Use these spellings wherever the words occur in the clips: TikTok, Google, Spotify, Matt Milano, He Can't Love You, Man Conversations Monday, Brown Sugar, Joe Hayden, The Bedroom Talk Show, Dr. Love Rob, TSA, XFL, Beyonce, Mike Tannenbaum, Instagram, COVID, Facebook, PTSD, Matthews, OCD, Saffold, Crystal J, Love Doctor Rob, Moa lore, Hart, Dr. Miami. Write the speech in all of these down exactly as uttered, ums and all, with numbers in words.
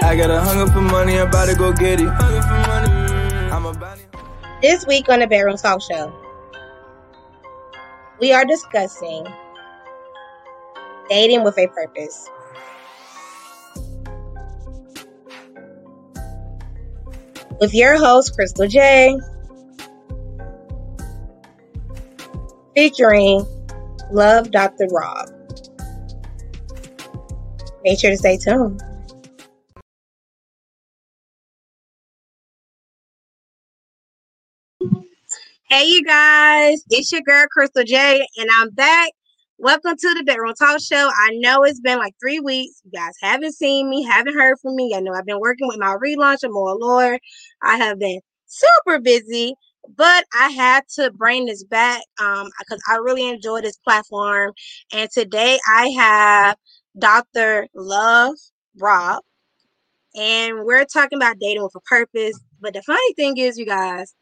I got a hunger for money, I'm about to go get it. Hunger for money. I'm about to... This week on the Bedroom Talk Show, we are discussing dating with a purpose. With your host, Crystal J, featuring Love Doctor Rob. Make sure to stay tuned. Hey, you guys, it's your girl, Crystal J, and I'm back. Welcome to the Bedroom Talk Show. I know it's been like three weeks. You guys haven't seen me, haven't heard from me. I know I've been working with my relaunch of Moa lore. I have been super busy, but I had to bring this back um, because I really enjoy this platform. And today I have Doctor Love Rob, and we're talking about dating with a purpose. But the funny thing is, you guys,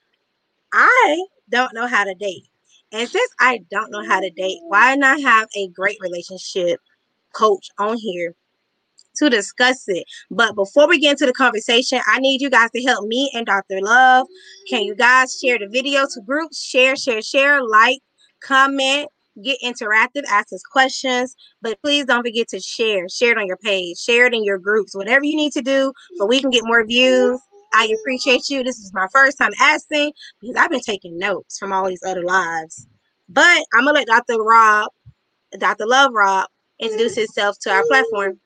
I don't know how to date. And since I don't know how to date, why not have a great relationship coach on here to discuss it? But before we get into the conversation, I need you guys to help me and Doctor Love. Can you guys share the video to groups? Share, share, share, like, comment, get interactive, ask us questions. But please don't forget to share. Share it on your page. Share it in your groups. Whatever you need to do so we can get more views. I appreciate you. This is my first time asking because I've been taking notes from all these other lives. But I'm going to let Doctor Rob, Doctor Love Rob, introduce himself to our platform.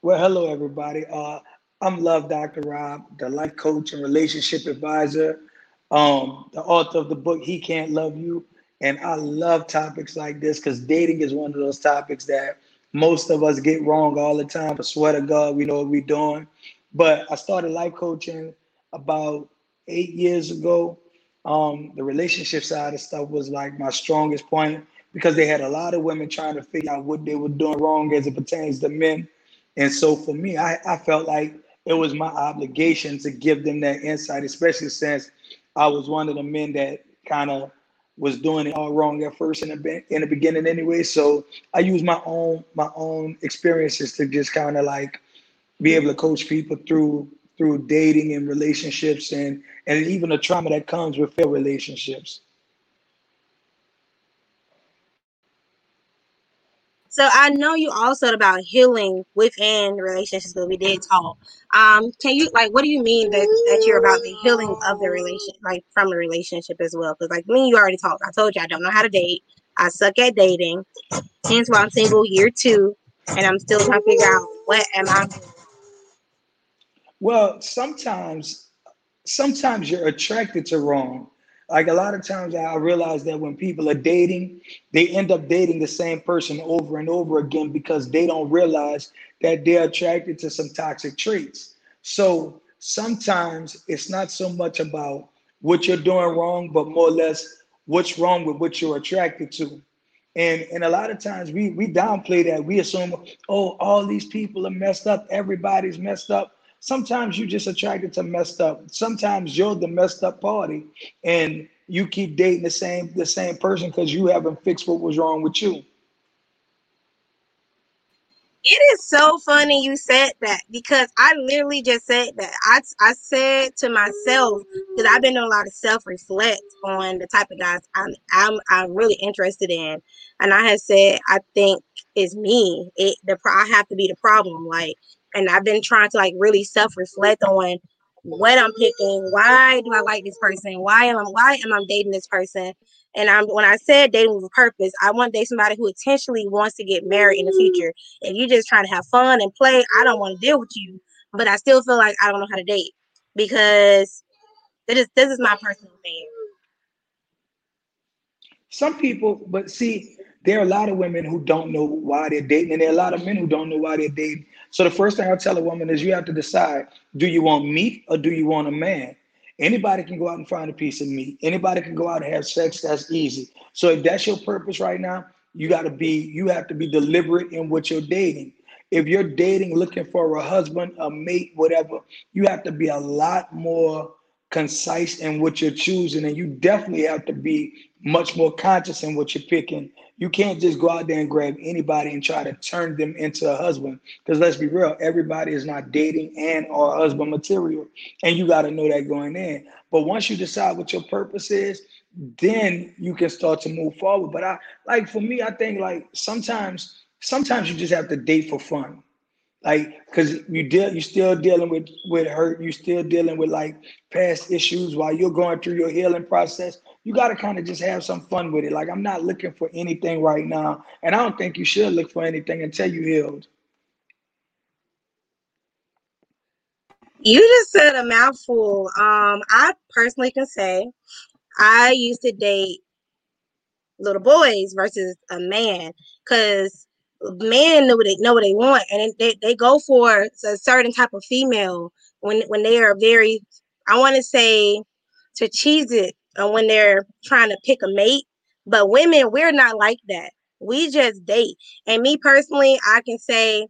Well, hello, everybody. Uh, I'm Love Doctor Rob, the life coach and relationship advisor, um, the author of the book, He Can't Love You. And I love topics like this because dating is one of those topics that most of us get wrong all the time. I swear to God, we know what we're doing. But I started life coaching about eight years ago. Um, the relationship side of stuff was like my strongest point because they had a lot of women trying to figure out what they were doing wrong as it pertains to men. And so for me, I, I felt like it was my obligation to give them that insight, especially since I was one of the men that kind of was doing it all wrong at first in the in the beginning anyway. So I use my own my own experiences to just kind of like be able to coach people through through dating and relationships and and even the trauma that comes with failed relationships. So I know you all said about healing within relationships, but we did talk. Um, can you like, what do you mean that, that you're about the healing of the relation, like from the relationship as well? Because like me, you already talked. I told you I don't know how to date. I suck at dating. Hence why I'm single year two, and I'm still trying to figure out what am I doing. Well, sometimes, sometimes you're attracted to wrong. Like a lot of times I realize that when people are dating, they end up dating the same person over and over again because they don't realize that they're attracted to some toxic traits. So sometimes it's not so much about what you're doing wrong, but more or less what's wrong with what you're attracted to. And and a lot of times we, we downplay that. We assume, oh, all these people are messed up. Everybody's messed up. Sometimes you just attracted to messed up. Sometimes you're the messed up party and you keep dating the same the same person because you haven't fixed what was wrong with you. It is so funny you said that because I literally just said that. I, I said to myself, because I've been doing a lot of self-reflect on the type of guys I'm, I'm, I'm really interested in. And I had said, I think it's me. It, the, I have to be the problem. Like, and I've been trying to like really self-reflect on what I'm picking. Why do I like this person? Why am I why am I dating this person? And I'm when I said dating with a purpose, I want to date somebody who intentionally wants to get married in the future. If you're just trying to have fun and play, I don't want to deal with you. But I still feel like I don't know how to date because it is this is my personal thing. Some people, but see, there are a lot of women who don't know why they're dating, and there are a lot of men who don't know why they're dating. So the first thing I tell a woman is you have to decide, do you want meat or do you want a man? Anybody can go out and find a piece of meat. Anybody can go out and have sex. That's easy. So if that's your purpose right now, you got to be, you have to be deliberate in what you're dating. If you're dating, looking for a husband, a mate, whatever, you have to be a lot more concise in what you're choosing, and you definitely have to be much more conscious in what you're picking. You can't just go out there and grab anybody and try to turn them into a husband, because let's be real, everybody is not dating and or husband material, and you got to know that going in. But once you decide what your purpose is, then you can start to move forward. But I like for me, I think like sometimes sometimes you just have to date for fun. Like, because you deal, you're still dealing with, with hurt, you're still dealing with like past issues while you're going through your healing process. You got to kind of just have some fun with it. Like, I'm not looking for anything right now. And I don't think you should look for anything until you healed. You just said a mouthful. Um, I personally can say I used to date little boys versus a man, because men know what they know what they want, and they, they go for a certain type of female when when they are very, I want to say, to cheese it, or when they're trying to pick a mate. But women, we're not like that. We just date. And me personally, I can say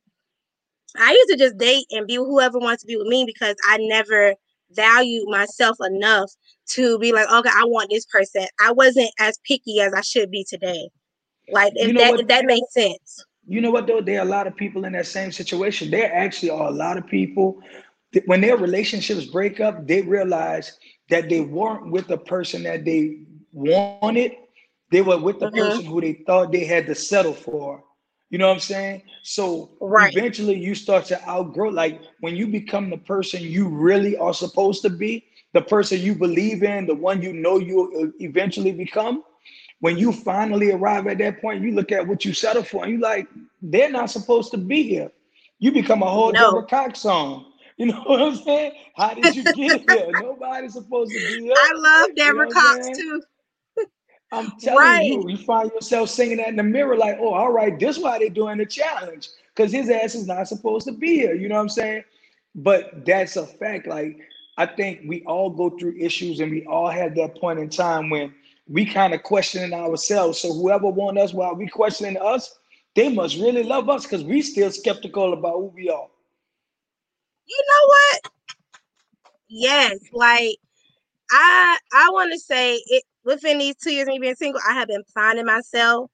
I used to just date and be whoever wants to be with me, because I never valued myself enough to be like, okay, I want this person. I wasn't as picky as I should be today. Like, if you know that what, if that makes sense. You know what, though? There are a lot of people in that same situation. There actually are a lot of people that when their relationships break up, they realize that they weren't with the person that they wanted. They were with the mm-hmm. person who they thought they had to settle for. You know what I'm saying? So right. Eventually you start to outgrow. Like, when you become the person you really are supposed to be, the person you believe in, the one you know you'll eventually become, when you finally arrive at that point, you look at what you settle for and you like, they're not supposed to be here. You become a whole no. different cock song. You know what I'm saying? How did you get here? Nobody's supposed to be here. I love Deborah you know Cox saying? Too. I'm telling right. you, you find yourself singing that in the mirror like, oh, all right, this is why they're doing the challenge, because his ass is not supposed to be here. You know what I'm saying? But that's a fact. Like, I think we all go through issues, and we all have that point in time when we kind of questioning ourselves. So whoever wants us while we questioning us, they must really love us, because we still skeptical about who we are. You know what? Yes, like I I want to say it within these two years of me being single, I have been finding myself,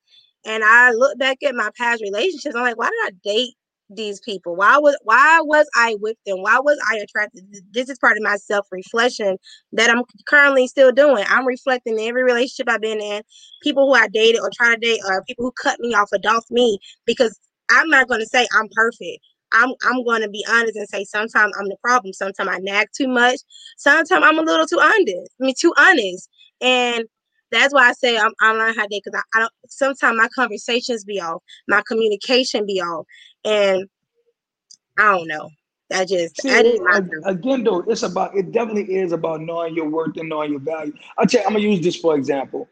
and I look back at my past relationships. I'm like, why did I date these people? Why was why was I with them? Why was I attracted? This is part of my self-reflection that I'm currently still doing. I'm reflecting every relationship I've been in, people who I dated or try to date, or people who cut me off or doffed me, because I'm not going to say I'm perfect. I'm I'm going to be honest and say sometimes I'm the problem. Sometimes I nag too much. Sometimes I'm a little too honest. I mean, too honest. And that's why I say I'm I'm learning how to date, because I, I don't. Sometimes my conversations be off, my communication be off, and I don't know. I just See, I didn't again though. It's about it. Definitely is about knowing your worth and knowing your value. I'll tell you, I'm gonna use this for example.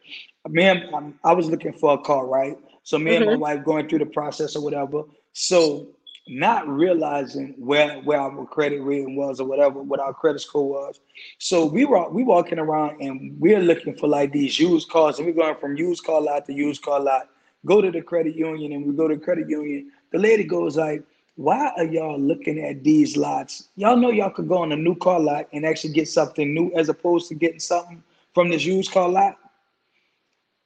Man, I was looking for a car, right? So me mm-hmm. and my wife going through the process or whatever. So. Not realizing where, where our credit rating was or whatever, what our credit score was. So we were we walking around and we're looking for like these used cars, and we're going from used car lot to used car lot, go to the credit union, and we go to the credit union. The lady goes like, why are y'all looking at these lots? Y'all know y'all could go on a new car lot and actually get something new as opposed to getting something from this used car lot.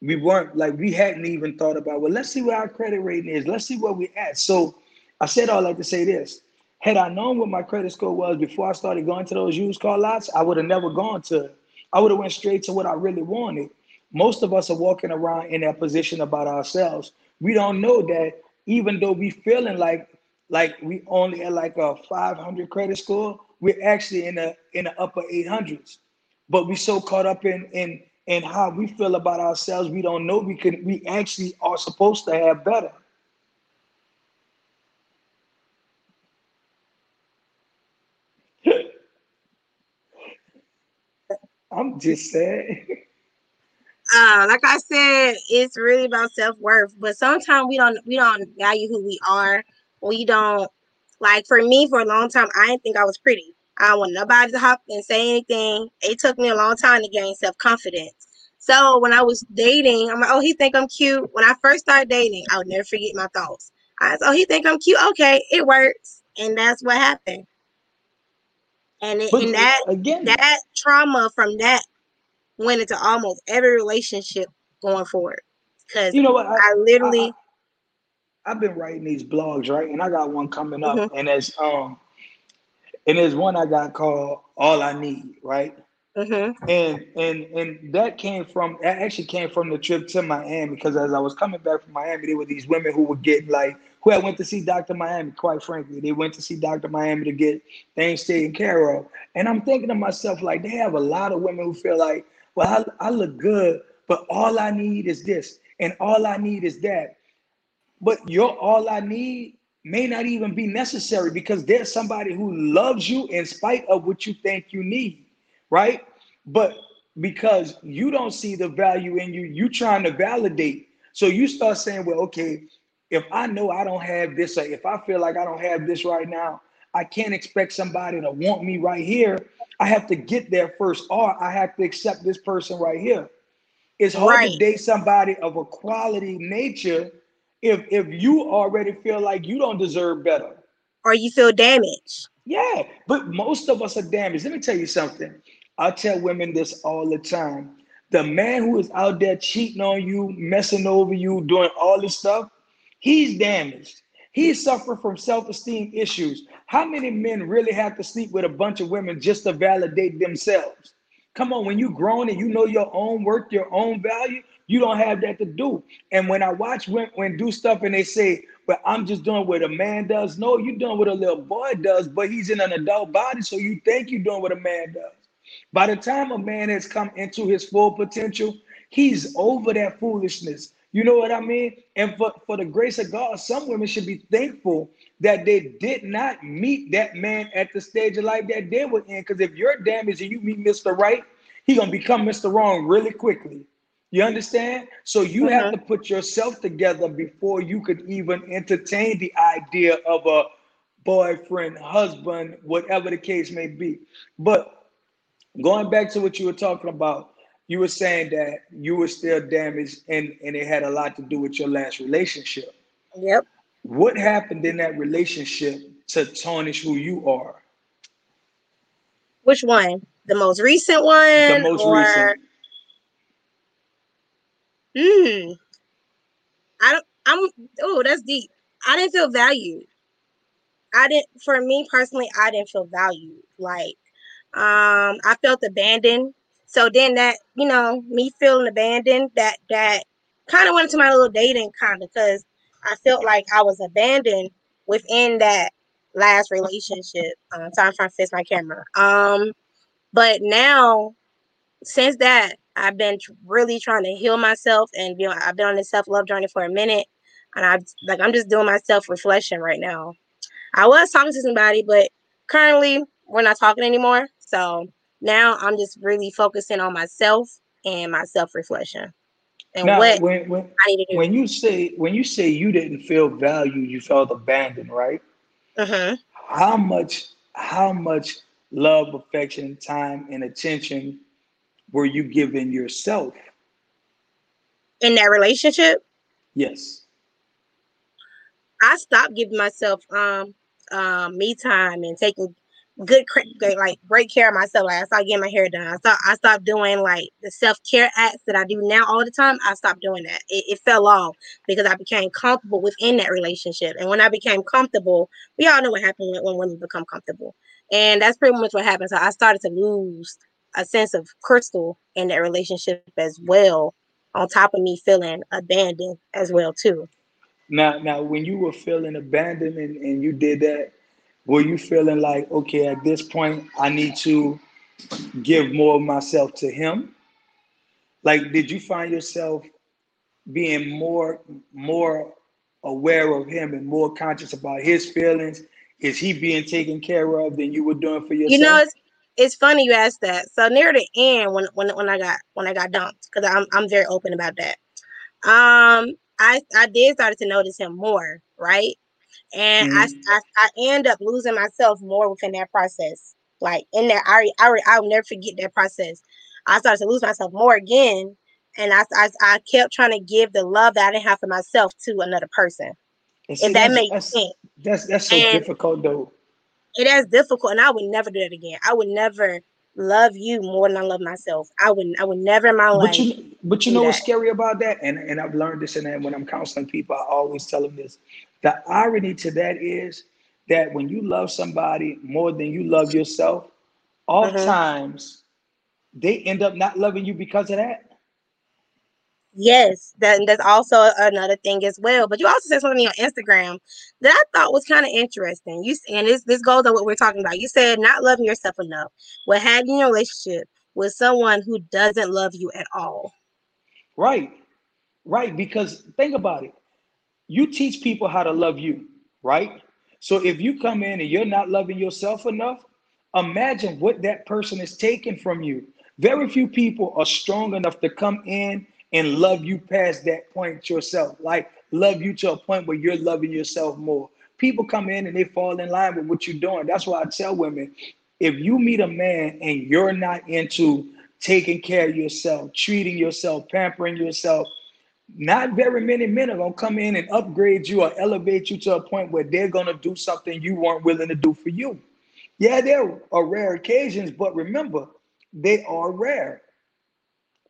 We weren't like, we hadn't even thought about, well, let's see where our credit rating is. Let's see where we're at. So I said all that to say this. Had I known what my credit score was before I started going to those used car lots, I would have never gone to it. I would have went straight to what I really wanted. Most of us are walking around in that position about ourselves. We don't know that even though we feeling like like we only at like a five hundred credit score, we're actually in the in the upper eight hundreds. But we so caught up in in in how we feel about ourselves, we don't know we can we actually are supposed to have better. I'm just saying. Uh, like I said, it's really about self-worth, but sometimes we don't we don't value who we are. We don't, like for me, for a long time, I didn't think I was pretty. I don't want nobody to hop and say anything. It took me a long time to gain self-confidence. So when I was dating, I'm like, oh, he think I'm cute. When I first started dating, I would never forget my thoughts. I said, oh, he think I'm cute. Okay, it works. And that's what happened. And, it, and that again, that trauma from that went into almost every relationship going forward. Because you know what? I, I literally... I, I, I've been writing these blogs, right? And I got one coming up. Mm-hmm. And it's, um, and there's one I got called All I Need, right? Mm-hmm. And and and that came from, that actually came from the trip to Miami, because as I was coming back from Miami, there were these women who would get like, who I went to see Doctor Miami, quite frankly. They went to see Doctor Miami to get things taken care of. And I'm thinking to myself, like, they have a lot of women who feel like, well, I, I look good, but all I need is this, and all I need is that. But your all I need may not even be necessary, because there's somebody who loves you in spite of what you think you need. Right? But because you don't see the value in you, you trying to validate. So you start saying, well, okay, if I know I don't have this, or if I feel like I don't have this right now, I can't expect somebody to want me right here. I have to get there first, or I have to accept this person right here. It's hard right. to date somebody of a quality nature if if you already feel like you don't deserve better. Or you feel damaged. Yeah, but most of us are damaged. Let me tell you something. I tell women this all the time. The man who is out there cheating on you, messing over you, doing all this stuff, he's damaged. He's suffering from self-esteem issues. How many men really have to sleep with a bunch of women just to validate themselves? Come on, when you're grown and you know your own worth, your own value, you don't have that to do. And when I watch women do stuff and they say, but I'm just doing what a man does. No, you're doing what a little boy does, but he's in an adult body, so you think you're doing what a man does. By the time a man has come into his full potential, he's over that foolishness. You know what I mean? And for, for the grace of God, some women should be thankful that they did not meet that man at the stage of life that they were in. Because if you're damaged and you meet Mister Right, he's going to become Mister Wrong really quickly. You understand? So you mm-hmm. have to put yourself together before you could even entertain the idea of a boyfriend, husband, whatever the case may be. But going back to what you were talking about, you were saying that you were still damaged and, and it had a lot to do with your last relationship. Yep. What happened in that relationship to tarnish who you are? Which one? The most recent one? The most or... recent. Mm. I don't, I'm, oh, that's deep. I didn't feel valued. I didn't, for me personally, I didn't feel valued. Like, um, I felt abandoned. So then that, you know, me feeling abandoned, that, that kind of went into my little dating kind of, because I felt like I was abandoned within that last relationship. Um, so I'm trying to fix my camera. Um, but now since that, I've been really trying to heal myself, and you know, I've been on this self-love journey for a minute, and I like I'm just doing my self-reflection right now. I was talking to somebody, but currently we're not talking anymore. So now I'm just really focusing on myself and my self-reflection and now, what when, when, I need to do. When you say when you say you didn't feel valued, you felt abandoned, right? Mm-hmm. How much how much love, affection, time, and attention were you giving yourself in that relationship? Yes. I stopped giving myself um, um, me time and taking good, like great care of myself. Like I stopped getting my hair done. I stopped, I stopped doing like the self-care acts that I do now all the time. I stopped doing that. It, it fell off because I became comfortable within that relationship. And when I became comfortable, we all know what happened when, when women become comfortable. And that's pretty much what happened. So I started to lose a sense of Crystal in that relationship as well, on top of me feeling abandoned as well too. Now, now when you were feeling abandoned and, and you did that, were you feeling like, okay, at this point, I need to give more of myself to him? Like, did you find yourself being more, more aware of him and more conscious about his feelings? Is he being taken care of than you were doing for yourself? You know, it's- It's funny you asked that. So near the end, when when when I got when I got dumped, because I'm I'm very open about that. Um, I I did start to notice him more, right? And mm-hmm. I, I I end up losing myself more within that process. Like in that, I I I'll never forget that process. I started to lose myself more again, and I I I kept trying to give the love that I didn't have for myself to another person. see, if that makes that's, sense. That's that's so and difficult though. It is difficult, and I would never do that again. I would never love you more than I love myself. I would I would never in my life. But you, but you know that. What's scary about that? And and I've learned this, and that when I'm counseling people, I always tell them this. The irony to that is that when you love somebody more than you love yourself, oftentimes mm-hmm. they end up not loving you because of that. Yes, that, that's also another thing as well. But you also said something on Instagram that I thought was kind of interesting. You and this this goes on what we're talking about. You said not loving yourself enough. Well, having a relationship with someone who doesn't love you at all. Right, right. Because think about it. You teach people how to love you, right? So if you come in and you're not loving yourself enough, imagine what that person is taking from you. Very few people are strong enough to come in and love you past that point yourself, like love you to a point where you're loving yourself more. People come in and they fall in line with what you're doing. That's why I tell women, if you meet a man and you're not into taking care of yourself, treating yourself, pampering yourself, not very many men are going to come in and upgrade you or elevate you to a point where they're going to do something you weren't willing to do for you. Yeah, there are rare occasions, but remember, they are rare.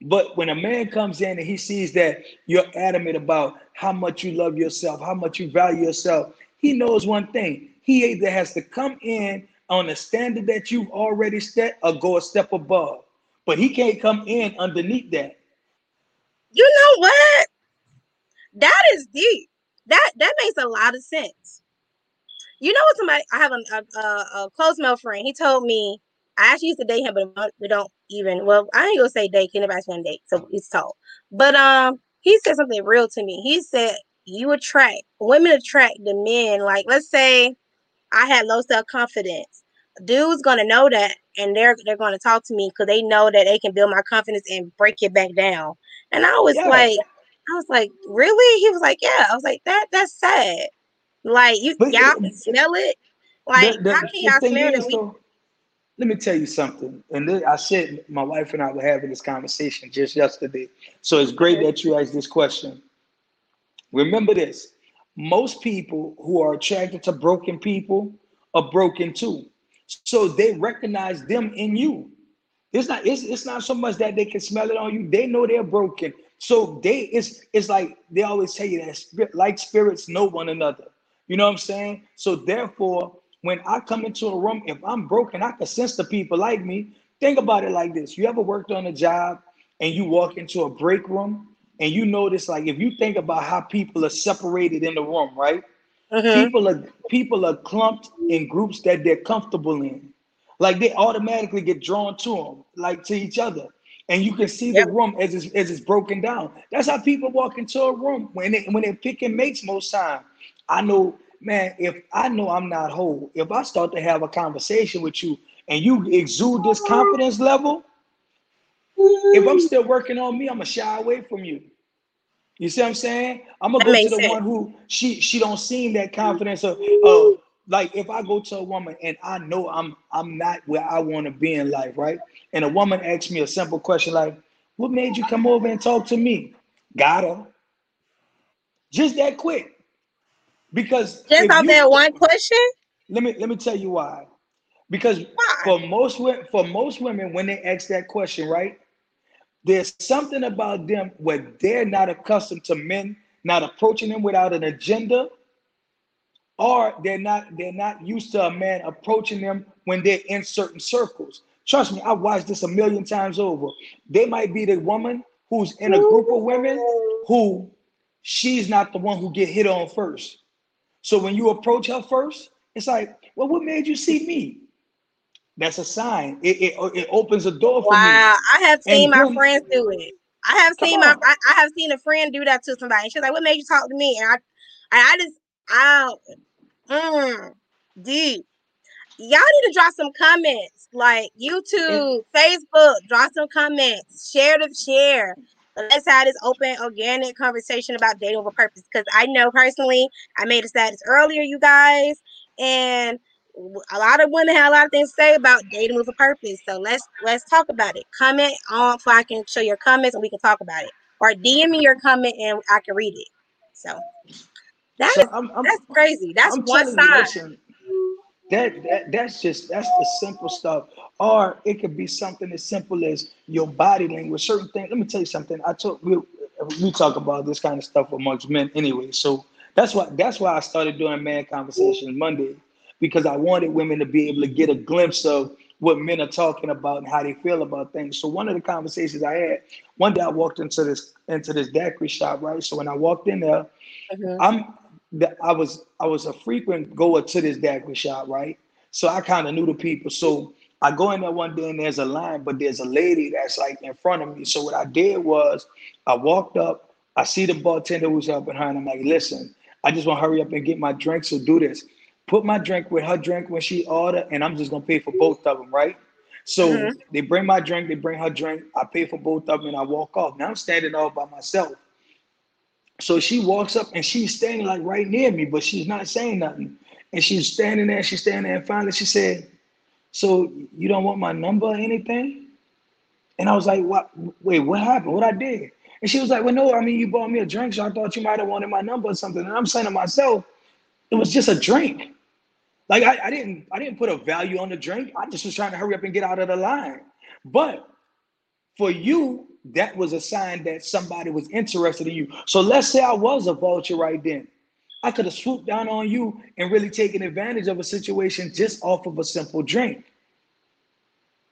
But when a man comes in and he sees that you're adamant about how much you love yourself, how much you value yourself, he knows one thing. He either has to come in on a standard that you've already set or go a step above. But he can't come in underneath that. You know what? That is deep. That that makes a lot of sense. You know what somebody, I have a, a, a close male friend. He told me, I actually used to date him, but we don't even, well, I ain't gonna say date, can everybody's gonna date, so it's told. But um, he said something real to me. He said, you attract, women attract the men. Like, let's say I had low self-confidence. Dude's gonna know that, and they're they're gonna talk to me because they know that they can build my confidence and break it back down. And I was yeah. like, I was like, really? He was like, yeah. I was like, that that's sad. Like, you, but, y'all can smell it? Like, the, the, how can y'all smell it? So- Let me tell you something. And I said, my wife and I were having this conversation just yesterday. So it's great that you asked this question. Remember this. Most people who are attracted to broken people are broken too. So they recognize them in you. It's not, it's, it's not so much that they can smell it on you. They know they're broken. So they it's it's like they always tell you that like spirits know one another. You know what I'm saying? So therefore, when I come into a room, if I'm broken, I can sense the people like me. Think about it like this. You ever worked on a job and you walk into a break room and you notice, like, if you think about how people are separated in the room, right? Mm-hmm. People are people are clumped in groups that they're comfortable in. Like, they automatically get drawn to them, like to each other. And you can see yep. the room as it's, as it's broken down. That's how people walk into a room when, they, when they're picking mates most time. I know... Man, if I know I'm not whole, if I start to have a conversation with you and you exude this confidence level, if I'm still working on me, I'm going to shy away from you. You see what I'm saying? I'm going to go to the sense. one who she she don't seem that confidence. Of, uh, like if I go to a woman and I know I'm I'm not where I want to be in life, right? And a woman asks me a simple question like, what made you come over and talk to me? Got her. Just that quick. Because just off that one question, let me let me tell you why. Because why? for most for most women, when they ask that question, right, there's something about them where they're not accustomed to men not approaching them without an agenda, or they're not they're not used to a man approaching them when they're in certain circles. Trust me, I watched this a million times over. They might be the woman who's in a group of women who she's not the one who get hit on first. So when you approach her first, it's like, well, what made you see me? That's a sign. It it, it opens a door for wow, me. Wow, I have seen and my friends do it. I have seen my I, I have seen a friend do that to somebody. She's like, what made you talk to me? And I I, I just I mm, deep. Y'all need to drop some comments. Like YouTube, yeah. Facebook, drop some comments. Share the share. Let's have this open, organic conversation about dating with a purpose. Because I know personally, I made a status earlier, you guys, and a lot of women have a lot of things to say about dating with a purpose. So let's let's talk about it. Comment on so I can show your comments and we can talk about it. Or D M me your comment and I can read it. So That so is, I'm, I'm, that's crazy. That's I'm one sign. That, that that's just that's the simple stuff, or it could be something as simple as your body language. Certain things. Let me tell you something. I talk we we talk about this kind of stuff amongst men anyway. So that's why that's why I started doing Man Conversations Monday, because I wanted women to be able to get a glimpse of what men are talking about and how they feel about things. So one of the conversations I had one day, I walked into this into this daiquiri shop, right? So when I walked in there, mm-hmm. I'm. I was I was a frequent goer to this daiquiri shop, right? So I kind of knew the people. So I go in there one day and there's a line, but there's a lady that's like in front of me. So what I did was I walked up, I see the bartender who's helping her, and I'm like, listen, I just want to hurry up and get my drink, so do this. Put my drink with her drink when she order, and I'm just going to pay for both of them, right? So mm-hmm. they bring my drink, they bring her drink, I pay for both of them, and I walk off. Now I'm standing all by myself. So she walks up and she's standing like right near me, but she's not saying nothing. And she's standing there, she's standing there, and finally she said, so you don't want my number or anything? And I was like, what? Wait, what happened? What I did? And she was like, well, no, I mean, you bought me a drink, so I thought you might have wanted my number or something. And I'm saying to myself, it was just a drink. Like I, I didn't I didn't put a value on the drink. I just was trying to hurry up and get out of the line. But for you, that was a sign that somebody was interested in you. So let's say I was a vulture right then. I could have swooped down on you and really taken advantage of a situation just off of a simple drink.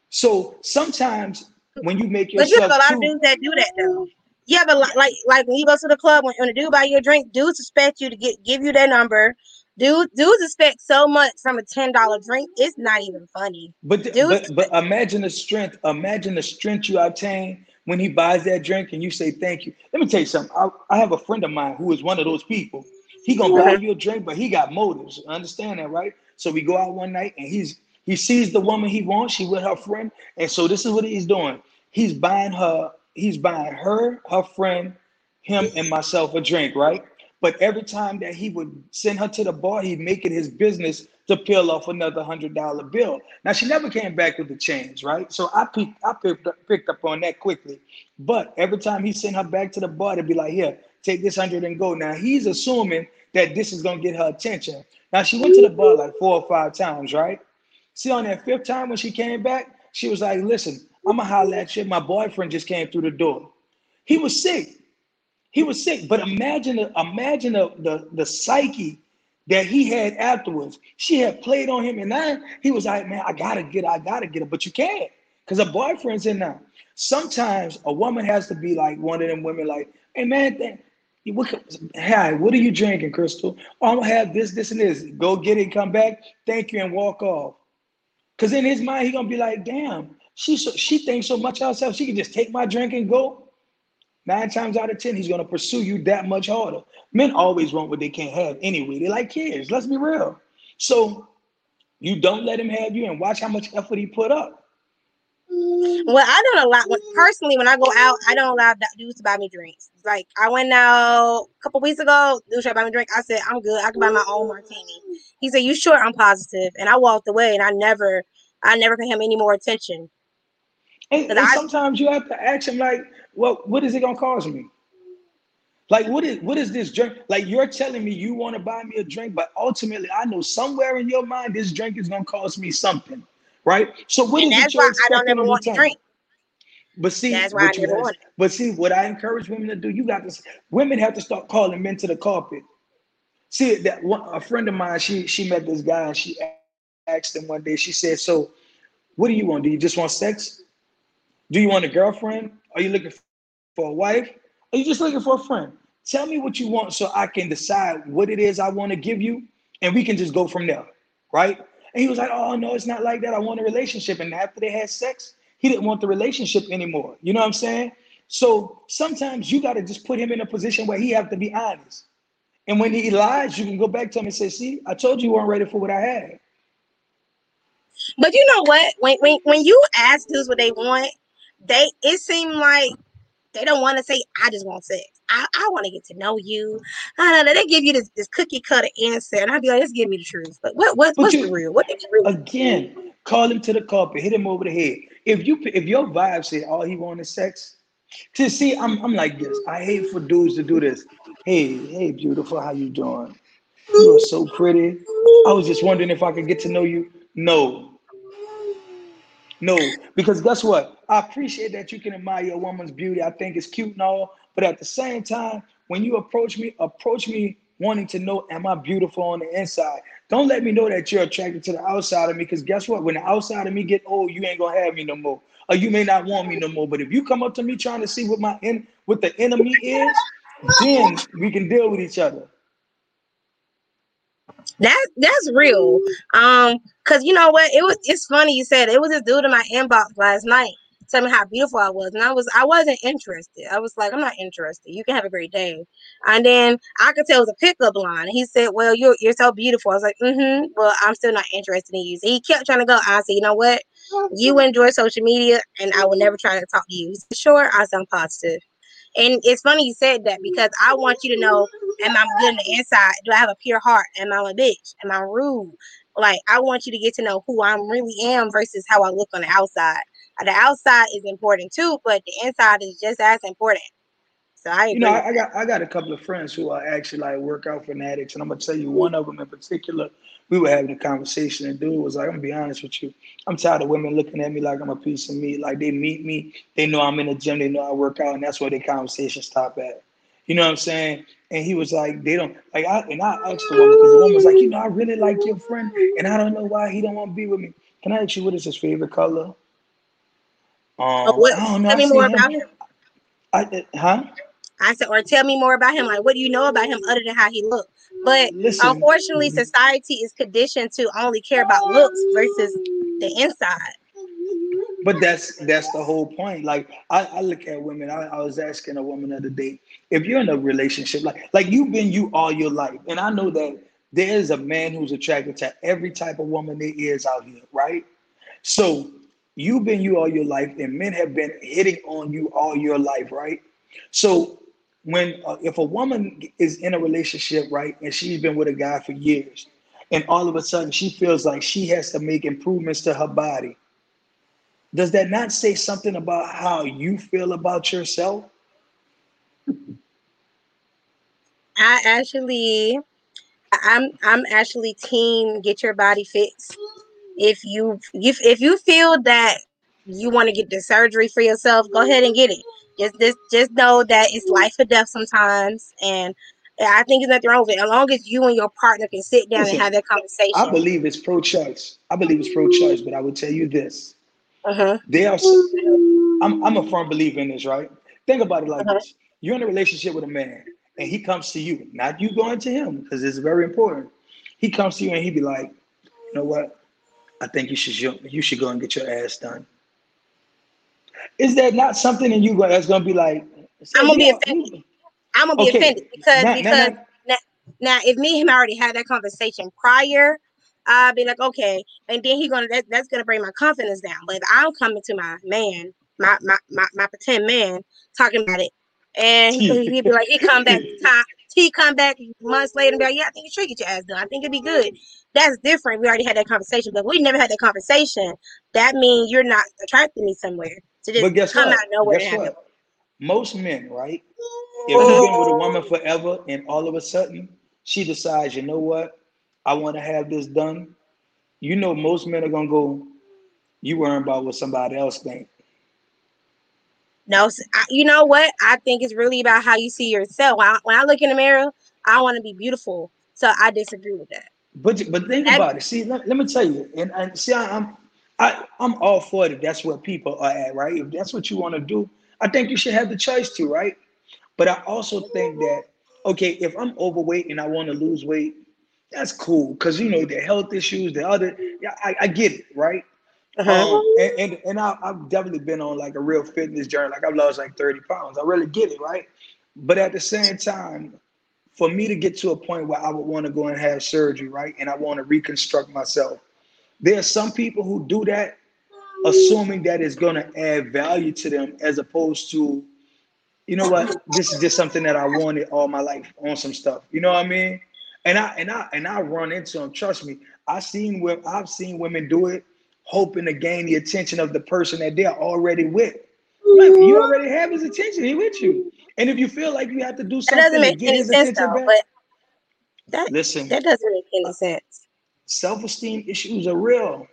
So sometimes when you make yourself, but there's a lot of dudes that do that though. Yeah, but like like when you go to the club, when, when a dude buy you a drink, dudes expect you to get give you their number. Dude, dudes expect so much from a ten dollar drink. It's not even funny. But the, dudes, but, but imagine the strength. Imagine the strength you obtain when he buys that drink and you say thank you. Let me tell you something. I, I have a friend of mine who is one of those people. He gonna buy you a drink, but he got motives. Understand that, right? So we go out one night and he's he sees the woman he wants. She with her friend, and so this is what he's doing. He's buying her. He's buying her, her friend, him, and myself a drink, right? But every time that he would send her to the bar, he'd make it his business to peel off another one hundred dollar bill. Now, she never came back with the change, right? So I picked, I picked, picked up on that quickly. But every time he sent her back to the bar, they'd be like, here, take this one hundred and go. Now, he's assuming that this is going to get her attention. Now, she went to the bar like four or five times, right? See, on that fifth time when she came back, she was like, listen, I'm going to holler at you. My boyfriend just came through the door. He was sick. He was sick, but imagine, imagine the, the, the psyche that he had afterwards. She had played on him, and I, he was like, man, I gotta get her, I gotta get her. But you can't, because her boyfriend's in now. Sometimes a woman has to be like one of them women like, hey, man, th- what, hi, what are you drinking, Crystal? Oh, I'm gonna have this, this, and this. Go get it, come back, thank you, and walk off. Because in his mind, he's gonna be like, damn, she, so, she thinks so much of herself, she can just take my drink and go. Nine times out of ten, he's going to pursue you that much harder. Men always want what they can't have anyway. They like kids. Let's be real. So you don't let him have you, and watch how much effort he put up. Well, I don't allow, personally, when I go out, I don't allow dudes to buy me drinks. Like, I went out a couple weeks ago, dude tried to buy me a drink. I said, I'm good. I can buy my own martini. He said, you sure? I'm positive. And I walked away, and I never, I never paid him any more attention. And, and I, sometimes you have to ask him, like, well, what is it gonna cost me? Like, what is what is this drink? Like, you're telling me you want to buy me a drink, but ultimately, I know somewhere in your mind this drink is gonna cost me something, right? So what and is that's it why I don't ever want to drink. But see, that's why I never want it. But see, what I encourage women to do, you got to women have to start calling men to the carpet. See, that one, a friend of mine, she she met this guy and she asked him one day. She said, "So, what do you want? Do you just want sex? Do you want a girlfriend? Are you looking for a wife? Are you just looking for a friend? Tell me what you want so I can decide what it is I want to give you, and we can just go from there, right?" And he was like, oh, no, it's not like that. I want a relationship. And after they had sex, he didn't want the relationship anymore. You know what I'm saying? So sometimes you got to just put him in a position where he have to be honest. And when he lies, you can go back to him and say, see, I told you you weren't ready for what I had. But you know what? When, when, when you ask dudes what they want, They it seemed like they don't want to say, I just want sex. I, I want to get to know you. I don't know. They give you this, this cookie cutter answer. And I'd be like, just give me the truth. But what, what what's you, the real? What did you really again do? Call him to the carpet, hit him over the head. If you if your vibe said all he wanted is sex, To see, I'm I'm like this. I hate for dudes to do this. Hey, hey, beautiful, how you doing? You are so pretty. I was just wondering if I could get to know you. No. No, because guess what? I appreciate that you can admire a woman's beauty. I think it's cute and all, but at the same time, when you approach me, approach me wanting to know, am I beautiful on the inside? Don't let me know that you're attracted to the outside of me, because guess what? When the outside of me get old, you ain't gonna have me no more. Or you may not want me no more. But if you come up to me trying to see what my in, what the enemy is, then we can deal with each other. That that's real. Um, cause you know what? It was it's funny you said it. It was this dude in my inbox last night telling me how beautiful I was, and I was I wasn't interested. I was like, I'm not interested. You can have a great day. And then I could tell it was a pickup line. He said, well, you're you're so beautiful. I was like, mm-hmm. Well, I'm still not interested in you. So he kept trying to go. I said, you know what? You enjoy social media, and I will never try to talk to you. He said, sure, I sound positive. And it's funny you said that, because I want you to know, am I good on the inside? Do I have a pure heart? Am I a bitch? Am I rude? Like, I want you to get to know who I really am versus how I look on the outside. The outside is important too, but the inside is just as important. So I agree. You know, I got I got a couple of friends who are actually like workout fanatics, and I'm gonna tell you one of them in particular. We were having a conversation, and dude was like, I'm gonna be honest with you. I'm tired of women looking at me like I'm a piece of meat. Like, they meet me, they know I'm in the gym, they know I work out, and that's where their conversation stop at. You know what I'm saying? And he was like, they don't, like, I, and I asked the woman, because the woman was like, you know, I really like your friend, and I don't know why he don't want to be with me. Can I ask you what is his favorite color? Um, oh, tell me I more about him. him. I, uh, huh? I said, or tell me more about him. Like, what do you know about him other than how he looks? But listen, unfortunately, mm-hmm. society is conditioned to only care about looks versus the inside. But that's that's the whole point. Like, I, I look at women. I, I was asking a woman the other day, if you're in a relationship, like like you've been you all your life, and I know that there is a man who's attracted to every type of woman there is out here, right? So you've been you all your life, and men have been hitting on you all your life, right? So when uh, if a woman is in a relationship, right, and she's been with a guy for years, and all of a sudden she feels like she has to make improvements to her body, does that not say something about how you feel about yourself? I actually, I'm I'm actually team get your body fixed. If you if, if you feel that you want to get the surgery for yourself, go ahead and get it. Just just just know that it's life or death sometimes, and I think there's nothing wrong with it as long as you and your partner can sit down Listen, and have that conversation. I believe it's pro-choice. I believe it's pro-choice, but I will tell you this: uh-huh. they are. I'm I'm a firm believer in this. Right? Think about it like uh-huh. this: you're in a relationship with a man, and he comes to you, not you going to him, because it's very important. He comes to you, and he be like, you know what? I think you should you should go and get your ass done. Is that not something in you that's gonna be like? I'm gonna be offended. I'm gonna be okay. offended because now, because now, now, now if me and him already had that conversation prior, I'd be like, okay, and then he gonna that, that's gonna bring my confidence down. But if I'm coming to my man, my my my, my pretend man, talking about it, and he, he'd be like, he come back top. He come back months later and be like, yeah, I think you should get your ass done. I think it'd be good. That's different. We already had that conversation, but we never had that conversation. That means you're not attracting me somewhere. So just but guess come what? Out nowhere guess what? Most men, right? If you've been with a woman forever and all of a sudden she decides, you know what? I want to have this done. You know, most men are going to go, you worrying about what somebody else thinks. No, you know what? I think it's really about how you see yourself. When I, when I look in the mirror, I want to be beautiful. So I disagree with that. But but think that, about it. See, let, let me tell you. And, and see, I, I'm I, I'm all for it if that's where people are at, right? If that's what you want to do, I think you should have the choice to, right? But I also think that, okay, if I'm overweight and I want to lose weight, that's cool. Because, you know, the health issues, the other, yeah, I, I get it, right? Uh-huh. Um, and and, and I, I've definitely been on like a real fitness journey. Like I've lost like thirty pounds. I really get it, right? But at the same time, for me to get to a point where I would want to go and have surgery, right? And I want to reconstruct myself. There are some people who do that, assuming that it's going to add value to them, as opposed to, you know what, this is just something that I wanted all my life on some stuff. You know what I mean? And I and I and I run into them. Trust me, I've seen where I've seen women do it, hoping to gain the attention of the person that they're already with. Right. You already have his attention. He with you. And if you feel like you have to do something that doesn't make to get any his sense attention though, back, but that, listen, that doesn't make any sense. Self-esteem issues are real.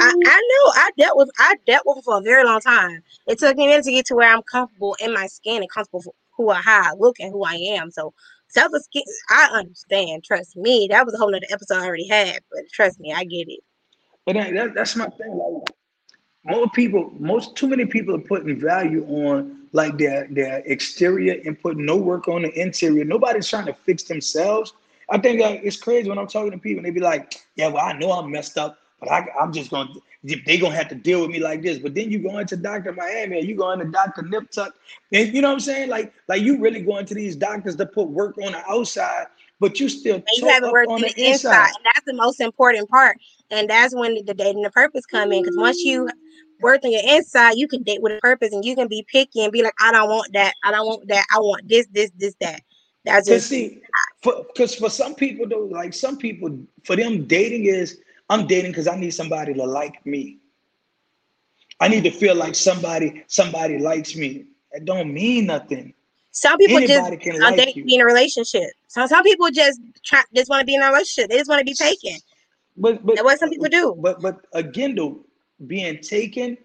I, I know I dealt with I dealt with it for a very long time. It took me to get to where I'm comfortable in my skin and comfortable for who I how I look and who I am. So self-esteem, I understand. Trust me, that was a whole nother episode I already had. But trust me, I get it. But that, that's my thing. Like, more people, most too many people are putting value on like their their exterior and putting no work on the interior. Nobody's trying to fix themselves. I think uh, it's crazy when I'm talking to people and they be like, "Yeah, well, I know I'm messed up." But I, I'm just going to, they're going to have to deal with me like this. But then you go into Doctor Miami, and you go into Doctor Nip Tuck. And you know what I'm saying? Like, like you really going to these doctors to put work on the outside, but you still you haven't worked on the inside. inside. And that's the most important part. And that's when the, the date and the purpose come in. Because once you work on your inside, you can date with a purpose and you can be picky and be like, I don't want that. I don't want that. I want this, this, this, that. That's just. See, because for, for some people, though, like some people, for them, dating is, I'm dating because I need somebody to like me. I need to feel like somebody, somebody likes me. That don't mean nothing. Some people Anybody just can like you. Be in a relationship. So some people just try, just want to be in a relationship. They just want to be taken. But but that's what some people do. But but again, though, being taken.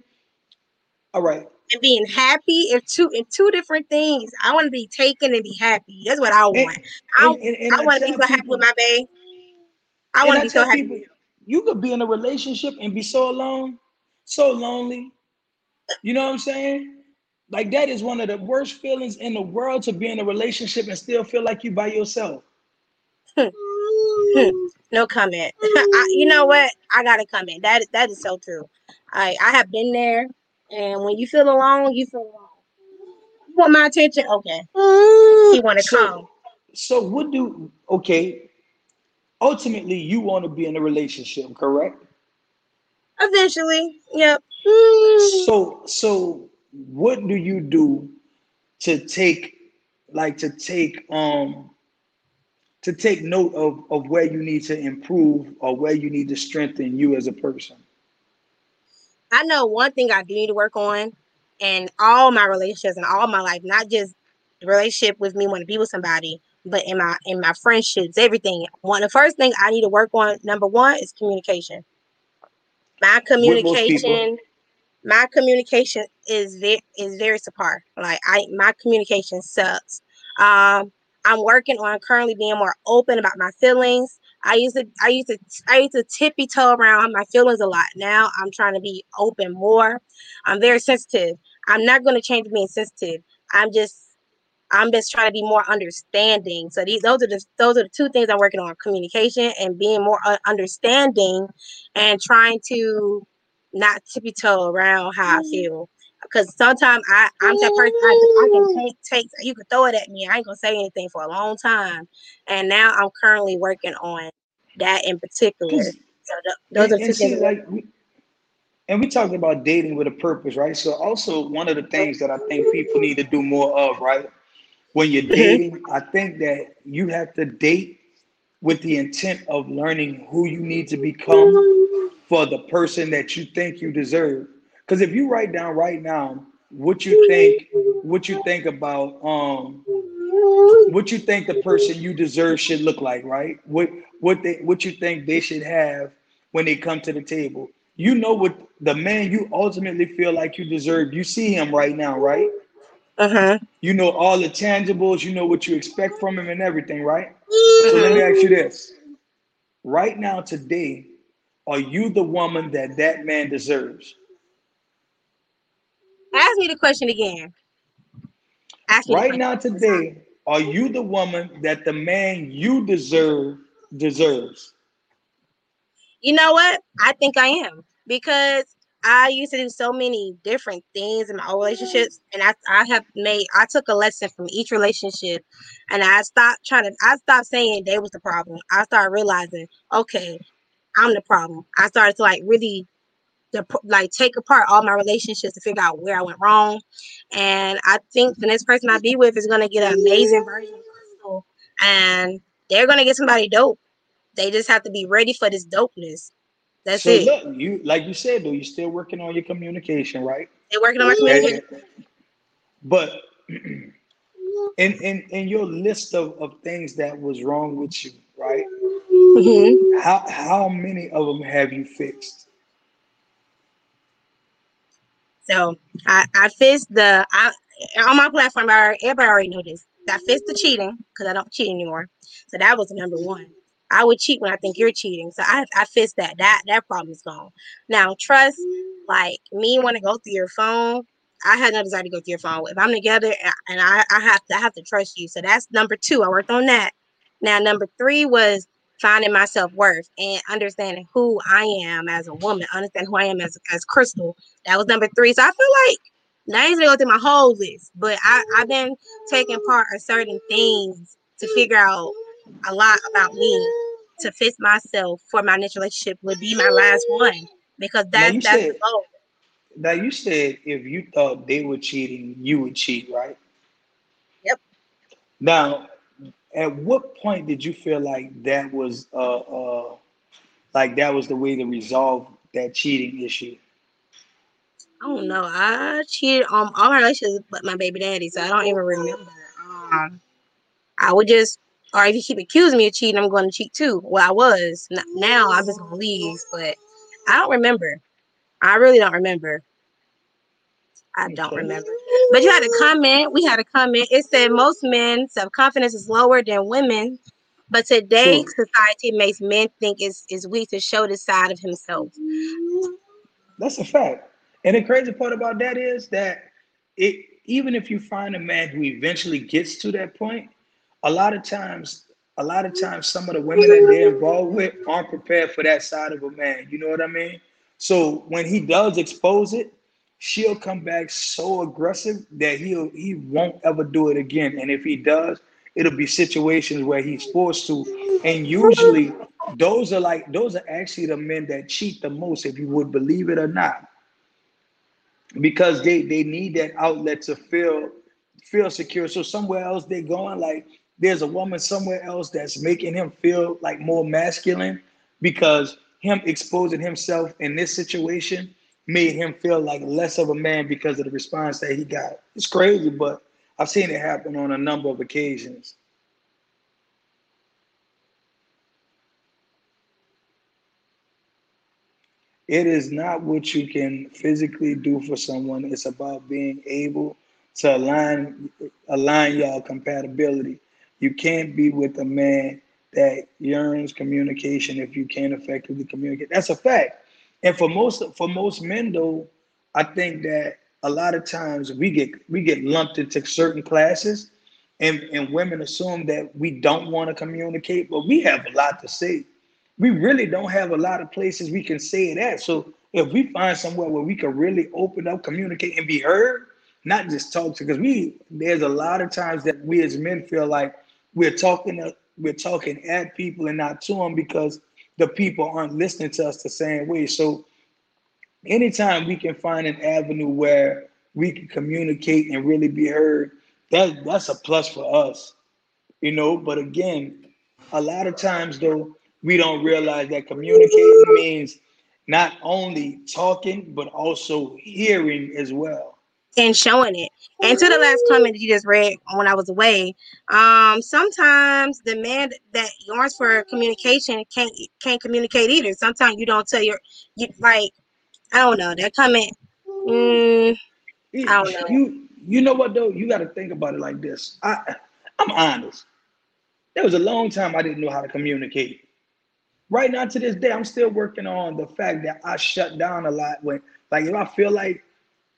All right. And being happy are two and two different things. I want to be taken and be happy. That's what I want. And, and, and I, I want to be so happy people, with my babe. I want to be so happy. People, You could be in a relationship and be so alone, so lonely. You know what I'm saying? Like that is one of the worst feelings in the world, to be in a relationship and still feel like you by yourself. Hmm. Hmm. No comment. I, you know what? I got to comment. That, that is so true. I, I have been there. And when you feel alone, you feel alone. You want my attention? Okay. You want to come. So what do, okay. Ultimately, you want to be in a relationship, correct? Eventually, yep. So, so what do you do to take, like, to take, um, to take note of of where you need to improve or where you need to strengthen you as a person? I know one thing I do need to work on, in all my relationships and all my life, not just the relationship with me wanting to be with somebody, but in my in my friendships, everything. One, the first thing I need to work on, number one, is communication. My communication, my communication is very is very subpar. Like I, my communication sucks. Um, I'm working on currently being more open about my feelings. I used to I used to I used to tippy toe around my feelings a lot. Now I'm trying to be open more. I'm very sensitive. I'm not going to change being sensitive. I'm just. I'm just trying to be more understanding. So these, those are the those are the two things I'm working on: communication and being more understanding, and trying to not tippy-toe around how I feel. Because sometimes I I'm that person I, I can take take you can throw it at me. I ain't gonna say anything for a long time. And now I'm currently working on that in particular. So the, those are two things. Like, and we talking about dating with a purpose, right? So also one of the things that I think people need to do more of, right? When you're dating, mm-hmm. I think that you have to date with the intent of learning who you need to become for the person that you think you deserve. Because if you write down right now what you think, what you think about, um, what you think the person you deserve should look like, right? What what they what you think they should have when they come to the table. You know what the man you ultimately feel like you deserve. You see him right now, right? Uh-huh. You know all the tangibles, you know what you expect from him and everything, right? Mm-hmm. So let me ask you this. Right now, today, are you the woman that that man deserves? Ask me the question again. Ask me right now, today, are you the woman that the man you deserve deserves? You know what? I think I am, because I used to do so many different things in my old relationships, and I, I have made, I took a lesson from each relationship, and I stopped trying to, I stopped saying they was the problem. I started realizing, okay, I'm the problem. I started to like really, like take apart all my relationships to figure out where I went wrong, and I think the next person I be with is going to get an amazing version of Crystal, and they're going to get somebody dope. They just have to be ready for this dopeness. That's so it. Look, you, like you said, though, you're still working on your communication, right? They're working on my communication. But in in in your list of, of things that was wrong with you, right? Mm-hmm. How how many of them have you fixed? So I, I fixed the I on my platform. I, everybody already know this. I fixed the cheating because I don't cheat anymore. So that was number one. I would cheat when I think you're cheating. So I I fixed that. That that problem is gone. Now trust, like me, want to go through your phone. I had no desire to go through your phone. If I'm together and I, I have to I have to trust you. So that's number two. I worked on that. Now number three was finding my self-worth and understanding who I am as a woman, understand who I am as as Crystal. That was number three. So I feel like now I need to go through my whole list, but I, I've been taking part of certain things to figure out a lot about me to fix myself for my next relationship would be my last one because that's now that's said, the goal. Now you said if you thought they were cheating, you would cheat, right? Yep. Now at what point did you feel like that was uh, uh, like that was the way to resolve that cheating issue? I don't know. I cheated on all my relationships but my baby daddy, so I don't even remember. Um, I would just, or if you keep accusing me of cheating, I'm going to cheat too. Well, I was. Now I'm just going to leave, but I don't remember. I really don't remember. I don't remember. But you had a comment. We had a comment. It said most men's self-confidence is lower than women, but today sure. society makes men think it's, it's weak to show this side of himself. That's a fact. And the crazy part about that is that it even if you find a man who eventually gets to that point, a lot of times, a lot of times some of the women that they're involved with aren't prepared for that side of a man. You know what I mean? So when he does expose it, she'll come back so aggressive that he'll he won't ever do it again. And if he does, it'll be situations where he's forced to. And usually those are like those are actually the men that cheat the most, if you would believe it or not. Because they, they need that outlet to feel feel secure. So somewhere else they're going, like there's a woman somewhere else that's making him feel like more masculine because him exposing himself in this situation made him feel like less of a man because of the response that he got. It's crazy, but I've seen it happen on a number of occasions. It is not what you can physically do for someone. It's about being able to align align y'all compatibility. You can't be with a man that yearns communication if you can't effectively communicate. That's a fact. And for most for most men, though, I think that a lot of times we get we get lumped into certain classes, and, and women assume that we don't want to communicate, but we have a lot to say. We really don't have a lot of places we can say it at. So if we find somewhere where we can really open up, communicate, and be heard, not just talk to, because we there's a lot of times that we as men feel like we're talking to, we're talking at people and not to them because the people aren't listening to us the same way. So anytime we can find an avenue where we can communicate and really be heard, that that's a plus for us, you know. But again, a lot of times though, we don't realize that communicating means not only talking, but also hearing as well. And showing it. And to the last comment that you just read when I was away, um, sometimes the man that yearns for communication can't can't communicate either. Sometimes you don't tell your, you like, I don't know, that comment, mm, I don't know. You, you know what though? You got to think about it like this. I, I'm honest. There was a long time I didn't know how to communicate. Right now, to this day, I'm still working on the fact that I shut down a lot when, like, if I feel like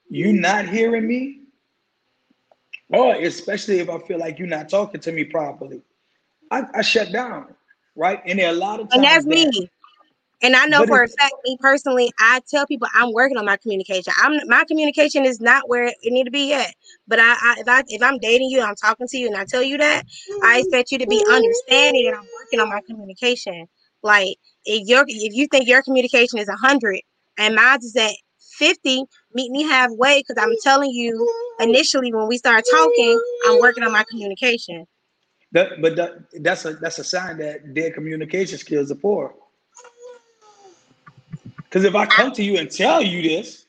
you're not hearing me, or especially if I feel like you're not talking to me properly, I, I shut down, right? And there are a lot of times. And that's that, me. And I know for a fact, me personally, I tell people I'm working on my communication. I'm my communication is not where it need to be yet. But I, I if I if I'm dating you and I'm talking to you and I tell you that, I expect you to be understanding that I'm working on my communication. Like if you're if you think your communication is one hundred and mine is at fifty, meet me halfway, because I'm telling you initially when we start talking, I'm working on my communication. That, but that, that's a that's a sign that their communication skills are poor. Because if I come to you and tell you this,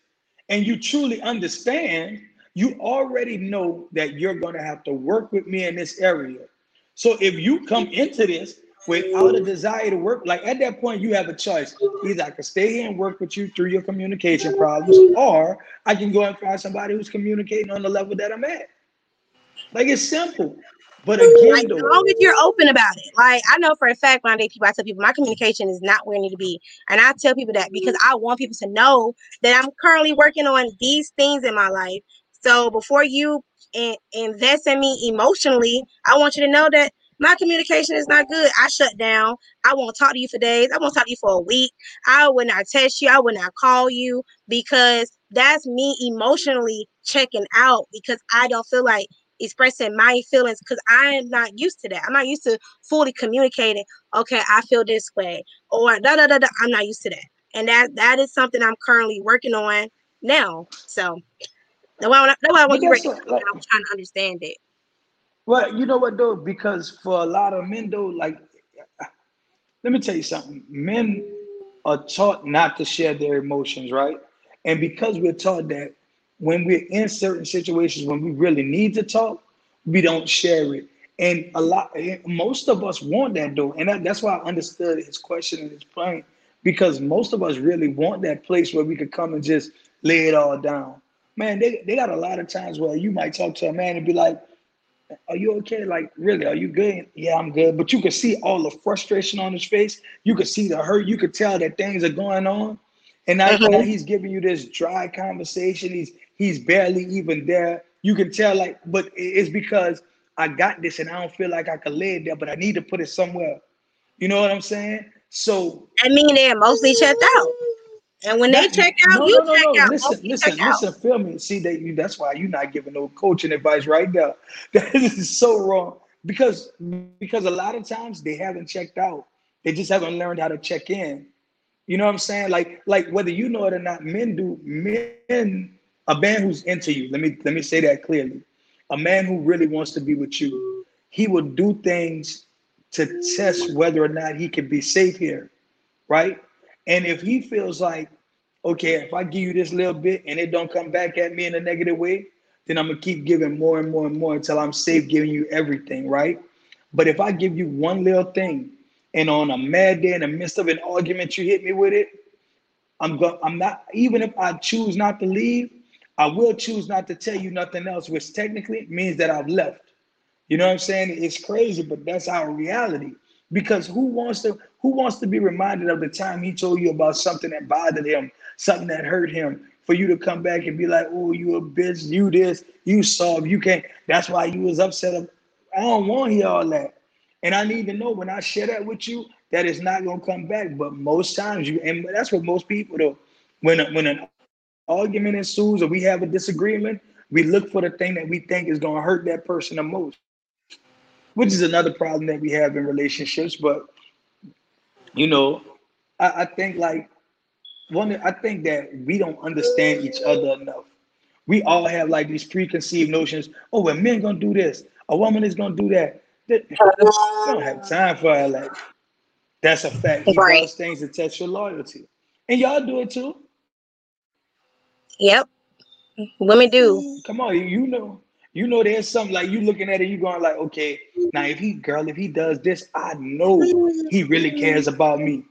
and you truly understand, you already know that you're going to have to work with me in this area. So if you come into this without a desire to work, like at that point, you have a choice. Either I can stay here and work with you through your communication problems, or I can go and find somebody who's communicating on the level that I'm at. Like, it's simple. But again, like, as long as you're open about it. Like, I know for a fact when I date people, I tell people my communication is not where I need to be. And I tell people that because I want people to know that I'm currently working on these things in my life. So before you in- invest in me emotionally, I want you to know that my communication is not good. I shut down. I won't talk to you for days. I won't talk to you for a week. I would not text you. I would not call you, because that's me emotionally checking out, because I don't feel like expressing my feelings, because I am not used to that. I'm not used to fully communicating, okay, I feel this way, or da da da da. I'm not used to that. And that that is something I'm currently working on now. So that's why I want you to, like, I'm trying to understand it. Well, you know what though? Because for a lot of men though, like, let me tell you something. Men are taught not to share their emotions, right? And because we're taught that, when we're in certain situations, when we really need to talk, we don't share it. And a lot, most of us want that though. And that, that's why I understood his question and his point, because most of us really want that place where we could come and just lay it all down. Man, they, they got a lot of times where you might talk to a man and be like, are you okay? Like, really, are you good? Yeah, I'm good. But you could see all the frustration on his face. You could see the hurt. You could tell that things are going on. And now mm-hmm. he's giving you this dry conversation. He's he's barely even there. You can tell, like, but it's because I got this and I don't feel like I can lay it there, but I need to put it somewhere. You know what I'm saying? So I mean, they're mostly checked out. And when that, they check out, no, you no, check no, no. out. Listen, listen, listen, feel me. See, that that's why you're not giving no coaching advice right now. That is so wrong. Because because a lot of times they haven't checked out. They just haven't learned how to check in. You know what I'm saying? Like, like whether you know it or not, men do, men, a man who's into you, let me let me say that clearly. A man who really wants to be with you, he will do things to test whether or not he can be safe here, right? And if he feels like, okay, if I give you this little bit and it don't come back at me in a negative way, then I'm gonna keep giving more and more and more until I'm safe giving you everything, right? But if I give you one little thing, and on a mad day in the midst of an argument, you hit me with it, I'm go- I'm not, even if I choose not to leave, I will choose not to tell you nothing else, which technically means that I've left. You know what I'm saying? It's crazy, but that's our reality. Because who wants to, who wants to be reminded of the time he told you about something that bothered him, something that hurt him, for you to come back and be like, oh, you a bitch, you this, you soft, you can't, that's why you was upset. I don't want to hear all that. And I need to know when I share that with you, that it's not going to come back. But most times, you, and that's what most people do. When a, when an argument ensues or we have a disagreement, we look for the thing that we think is going to hurt that person the most, which is another problem that we have in relationships. But, you know, I, I think like one, I think that we don't understand each other enough. We all have like these preconceived notions. Oh, well, men going to do this. A woman is going to do that. They don't have time for it. Like, that's a fact. You right. Those things that test your loyalty, and y'all do it too. Yep, women do. Come on, you know, you know, there's something like you looking at it, you going like, okay, now if he, girl, if he does this, I know he really cares about me.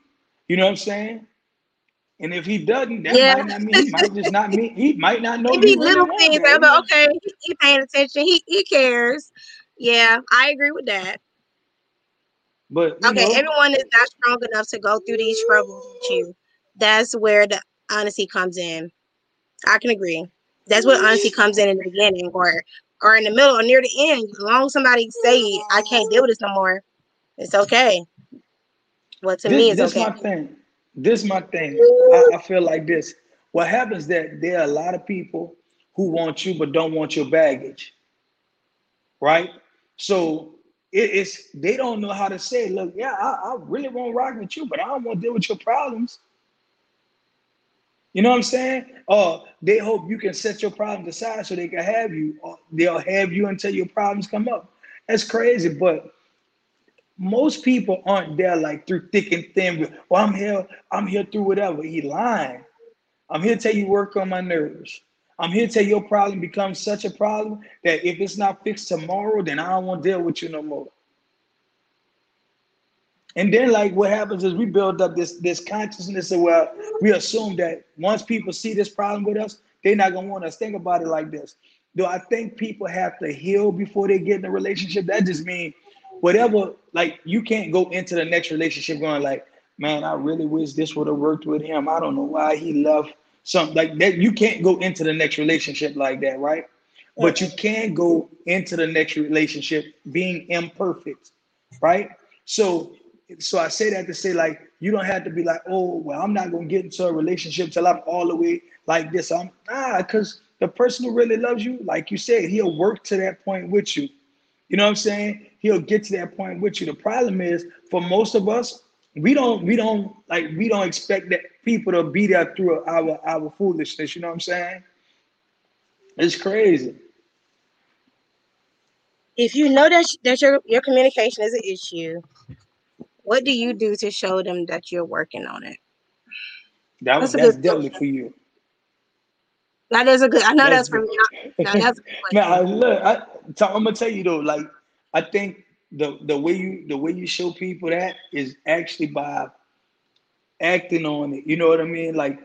You know what I'm saying? And if he doesn't, that yeah. might not mean he might just not mean he might not know. It'd be little really things, but like, okay, he paying attention. He he cares. Yeah, I agree with that. But okay, know, everyone is not strong enough to go through these struggles with you. That's where the honesty comes in. I can agree. That's where honesty comes in in the beginning, or or in the middle, or near the end. As long as somebody say, "I can't deal with this no more," it's okay. Well, to this, me, it's this okay. This my thing. This my thing. I, I feel like this. What happens that there are a lot of people who want you but don't want your baggage, right? So it, it's they don't know how to say, look, yeah, I, I really won't rock with you, but I don't want to deal with your problems. You know what I'm saying? Or uh, they hope you can set your problems aside so they can have you. Or they'll have you until your problems come up. That's crazy, but most people aren't there like through thick and thin. Well, I'm here, I'm here through whatever. He lying. I'm here to tell you work on my nerves. I'm here to tell you your problem becomes such a problem that if it's not fixed tomorrow, then I don't want to deal with you no more. And then like what happens is we build up this, this consciousness of, well, we assume that once people see this problem with us, they're not going to want us to think about it like this. Do I think people have to heal before they get in a relationship? That just means whatever, like you can't go into the next relationship going like, man, I really wish this would have worked with him. I don't know why he left something like that. You can't go into the next relationship like that, right? But you can go into the next relationship being imperfect, right? So, so I say that to say, like, you don't have to be like, oh, well, I'm not going to get into a relationship till I'm all the way like this. I'm nah, because the person who really loves you, like you said, he'll work to that point with you. You know what I'm saying? He'll get to that point with you. The problem is for most of us, we don't, we don't like, we don't expect that people to be there through our, our foolishness. You know what I'm saying? It's crazy. If you know that, that your, your communication is an issue, what do you do to show them that you're working on it? That, that's that's definitely for you. That is a good, I know that's, that's for me. No, that's no, I, look, I, I'm gonna tell you though, like, I think the, the way you, the way you show people that is actually by acting on it. You know what I mean? Like,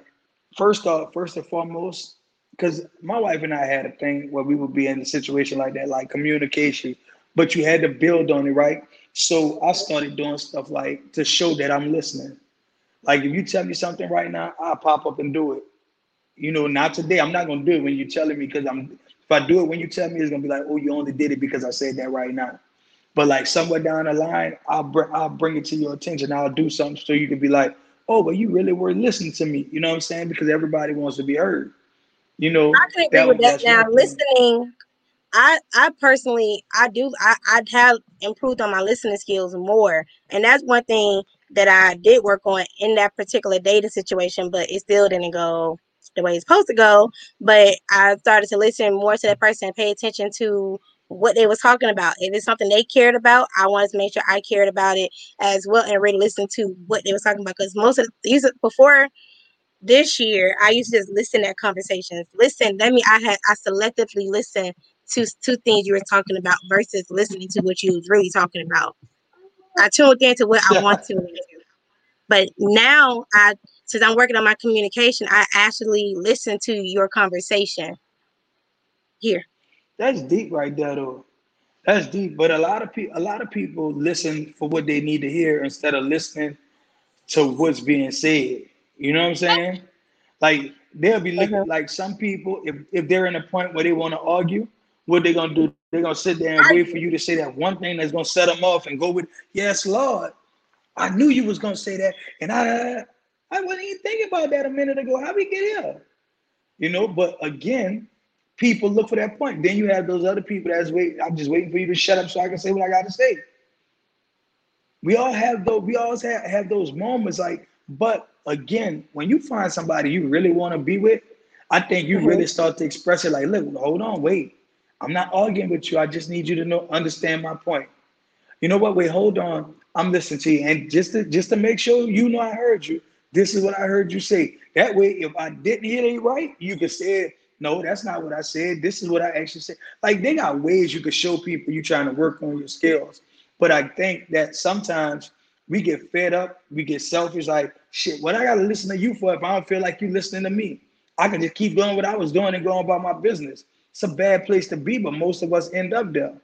first off, first and foremost, because my wife and I had a thing where we would be in a situation like that, like communication, but you had to build on it, right? So I started doing stuff like to show that I'm listening. Like if you tell me something right now, I'll pop up and do it. You know, not today. I'm not going to do it when you're telling me because I'm, if I do it when you tell me, it's going to be like, oh, you only did it because I said that right now. But like somewhere down the line, I'll, br- I'll bring it to your attention. I'll do something so you can be like, oh, but you really were listening to me. You know what I'm saying? Because everybody wants to be heard. You know, I can agree that with that now. Listening. I, I personally, I do, I, I have improved on my listening skills more. And that's one thing that I did work on in that particular dating situation, but it still didn't go the way it's supposed to go. But I started to listen more to that person and pay attention to what they was talking about. If it's something they cared about, I wanted to make sure I cared about it as well and really listen to what they was talking about. Because most of these, before this year, I used to just listen at conversations. Listen, that means I had, I selectively listened Two, two things you were talking about versus listening to what you was really talking about. I tuned into what I want to. But now, I since I'm working on my communication, I actually listen to your conversation here. That's deep right there, though. That's deep. But a lot of people, a lot of people listen for what they need to hear instead of listening to what's being said. You know what I'm saying? Like they'll be looking mm-hmm. like some people, if, if they're in a point where they want to argue, what they gonna do? They're gonna sit there and wait for you to say that one thing that's gonna set them off and go with, yes, Lord, I knew you was gonna say that. And I I, I wasn't even thinking about that a minute ago. How we get here? You know, but again, people look for that point. Then you have those other people that's wait, I'm just waiting for you to shut up so I can say what I gotta say. We all have those, we always have, have those moments like, but again, when you find somebody you really wanna be with, I think you mm-hmm. really start to express it like, look, hold on, wait. I'm not arguing with you. I just need you to know, understand my point. You know what? Wait, hold on. I'm listening to you. And just to, just to make sure you know I heard you, this is what I heard you say. That way, if I didn't hear it right, you could say, no, that's not what I said. This is what I actually said. Like, they got ways you could show people you're trying to work on your skills. But I think that sometimes we get fed up. We get selfish. Like, shit, what I got to listen to you for if I don't feel like you listening to me? I can just keep doing what I was doing and going about my business. It's a bad place to be, but most of us end up there.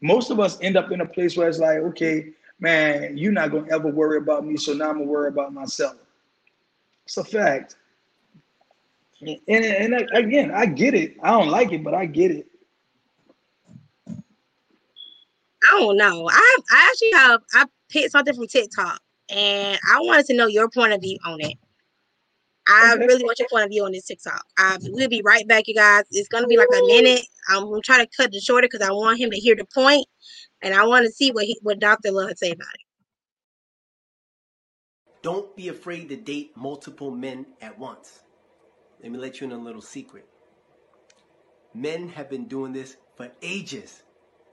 Most of us end up in a place where it's like, okay, man, you're not going to ever worry about me, so now I'm going to worry about myself. It's a fact. And, and again, I get it. I don't like it, but I get it. I don't know. I, I actually have, I picked something from TikTok, and I wanted to know your point of view on it. I really want your point of view on this TikTok. I, we'll be right back, you guys. It's going to be like a minute. I'm trying to cut it shorter because I want him to hear the point, and I want to see what he, what Doctor Love would say about it. Don't be afraid to date multiple men at once. Let me let you in a little secret. Men have been doing this for ages.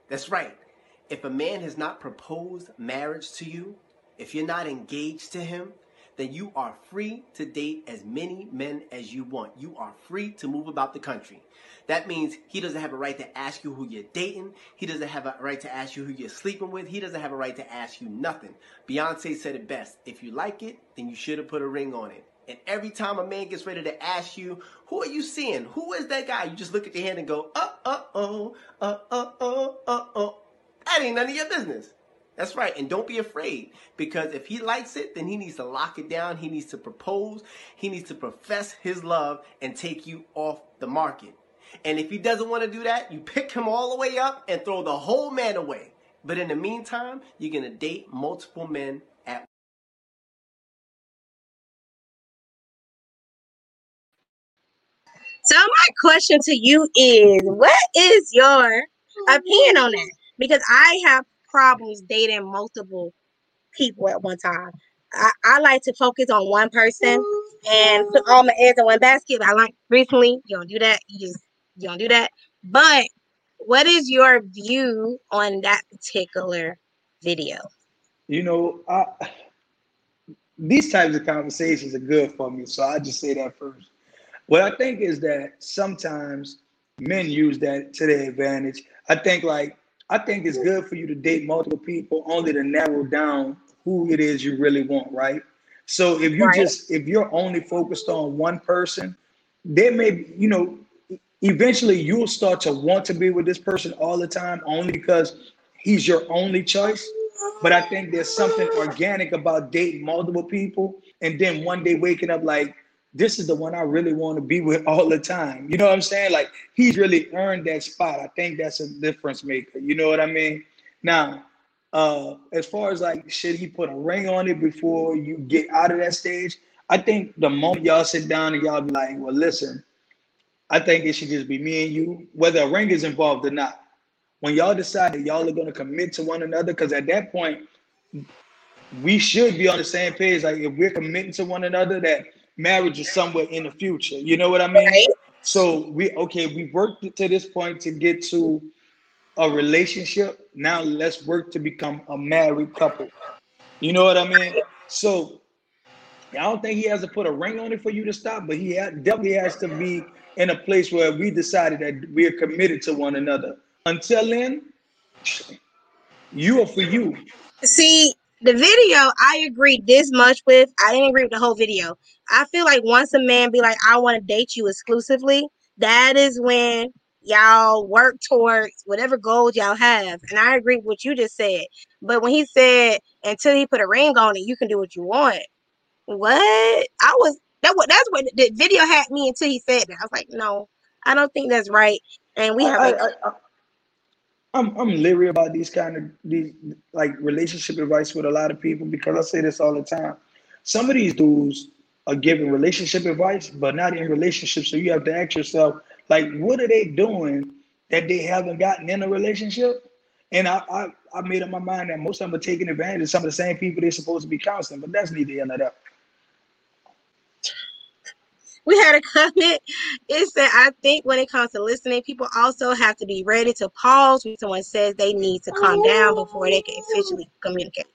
That's right. If a man has not proposed marriage to you, if you're not engaged to him, then you are free to date as many men as you want. You are free to move about the country. That means he doesn't have a right to ask you who you're dating. He doesn't have a right to ask you who you're sleeping with. He doesn't have a right to ask you nothing. Beyonce said it best. If you like it, then you should have put a ring on it. And every time a man gets ready to ask you, who are you seeing? Who is that guy? You just look at your hand and go, uh, uh, oh, uh, uh, oh, uh, oh. That ain't none of your business. That's right. And don't be afraid, because if he likes it, then he needs to lock it down. He needs to propose. He needs to profess his love and take you off the market. And if he doesn't want to do that, you pick him all the way up and throw the whole man away. But in the meantime, you're going to date multiple men at once. So my question to you is, what is your opinion on that? Because I have problems dating multiple people at one time. I, I like to focus on one person and put all my eggs in one basket. I learned recently, you don't do that. You just, you don't do that. But what is your view on that particular video? You know, I, these types of conversations are good for me. So I just say that first. What I think is that sometimes men use that to their advantage. I think like, I think it's good for you to date multiple people only to narrow down who it is you really want, right? So if you right. just, if you're only focused on one person, there may be, you know, eventually you'll start to want to be with this person all the time only because he's your only choice. But I think there's something organic about dating multiple people and then one day waking up like, this is the one I really want to be with all the time. You know what I'm saying? Like, he's really earned that spot. I think that's a difference maker. You know what I mean? Now, uh, as far as like, should he put a ring on it before you get out of that stage? I think the moment y'all sit down and y'all be like, well, listen, I think it should just be me and you, whether a ring is involved or not. When y'all decide that y'all are going to commit to one another, because at that point, we should be on the same page. Like, if we're committing to one another, that marriage is somewhere in the future. You know what I mean? Right. So we, okay, we worked to this point to get to a relationship. Now let's work to become a married couple. You know what I mean? So I don't think he has to put a ring on it for you to stop, but he definitely has to be in a place where we decided that we are committed to one another. Until then, you are for you. See, the video, I agreed this much with. I didn't agree with the whole video. I feel like once a man be like, I want to date you exclusively, that is when y'all work towards whatever goals y'all have. And I agree with what you just said. But when he said, until he put a ring on it, you can do what you want. What? I was, that was, that's what the video had me until he said that. I was like, no, I don't think that's right. And we have I, I, I, I'm, I'm leery about these kind of, these like relationship advice with a lot of people, because I say this all the time. Some of these dudes are giving relationship advice, but not in relationships. So you have to ask yourself, like, what are they doing that they haven't gotten in a relationship? And I I, I made up my mind that most of them are taking advantage of some of the same people they're supposed to be counseling, but that's neither end of that. We had a comment. It said, I think when it comes to listening, people also have to be ready to pause when someone says they need to calm down before they can officially communicate.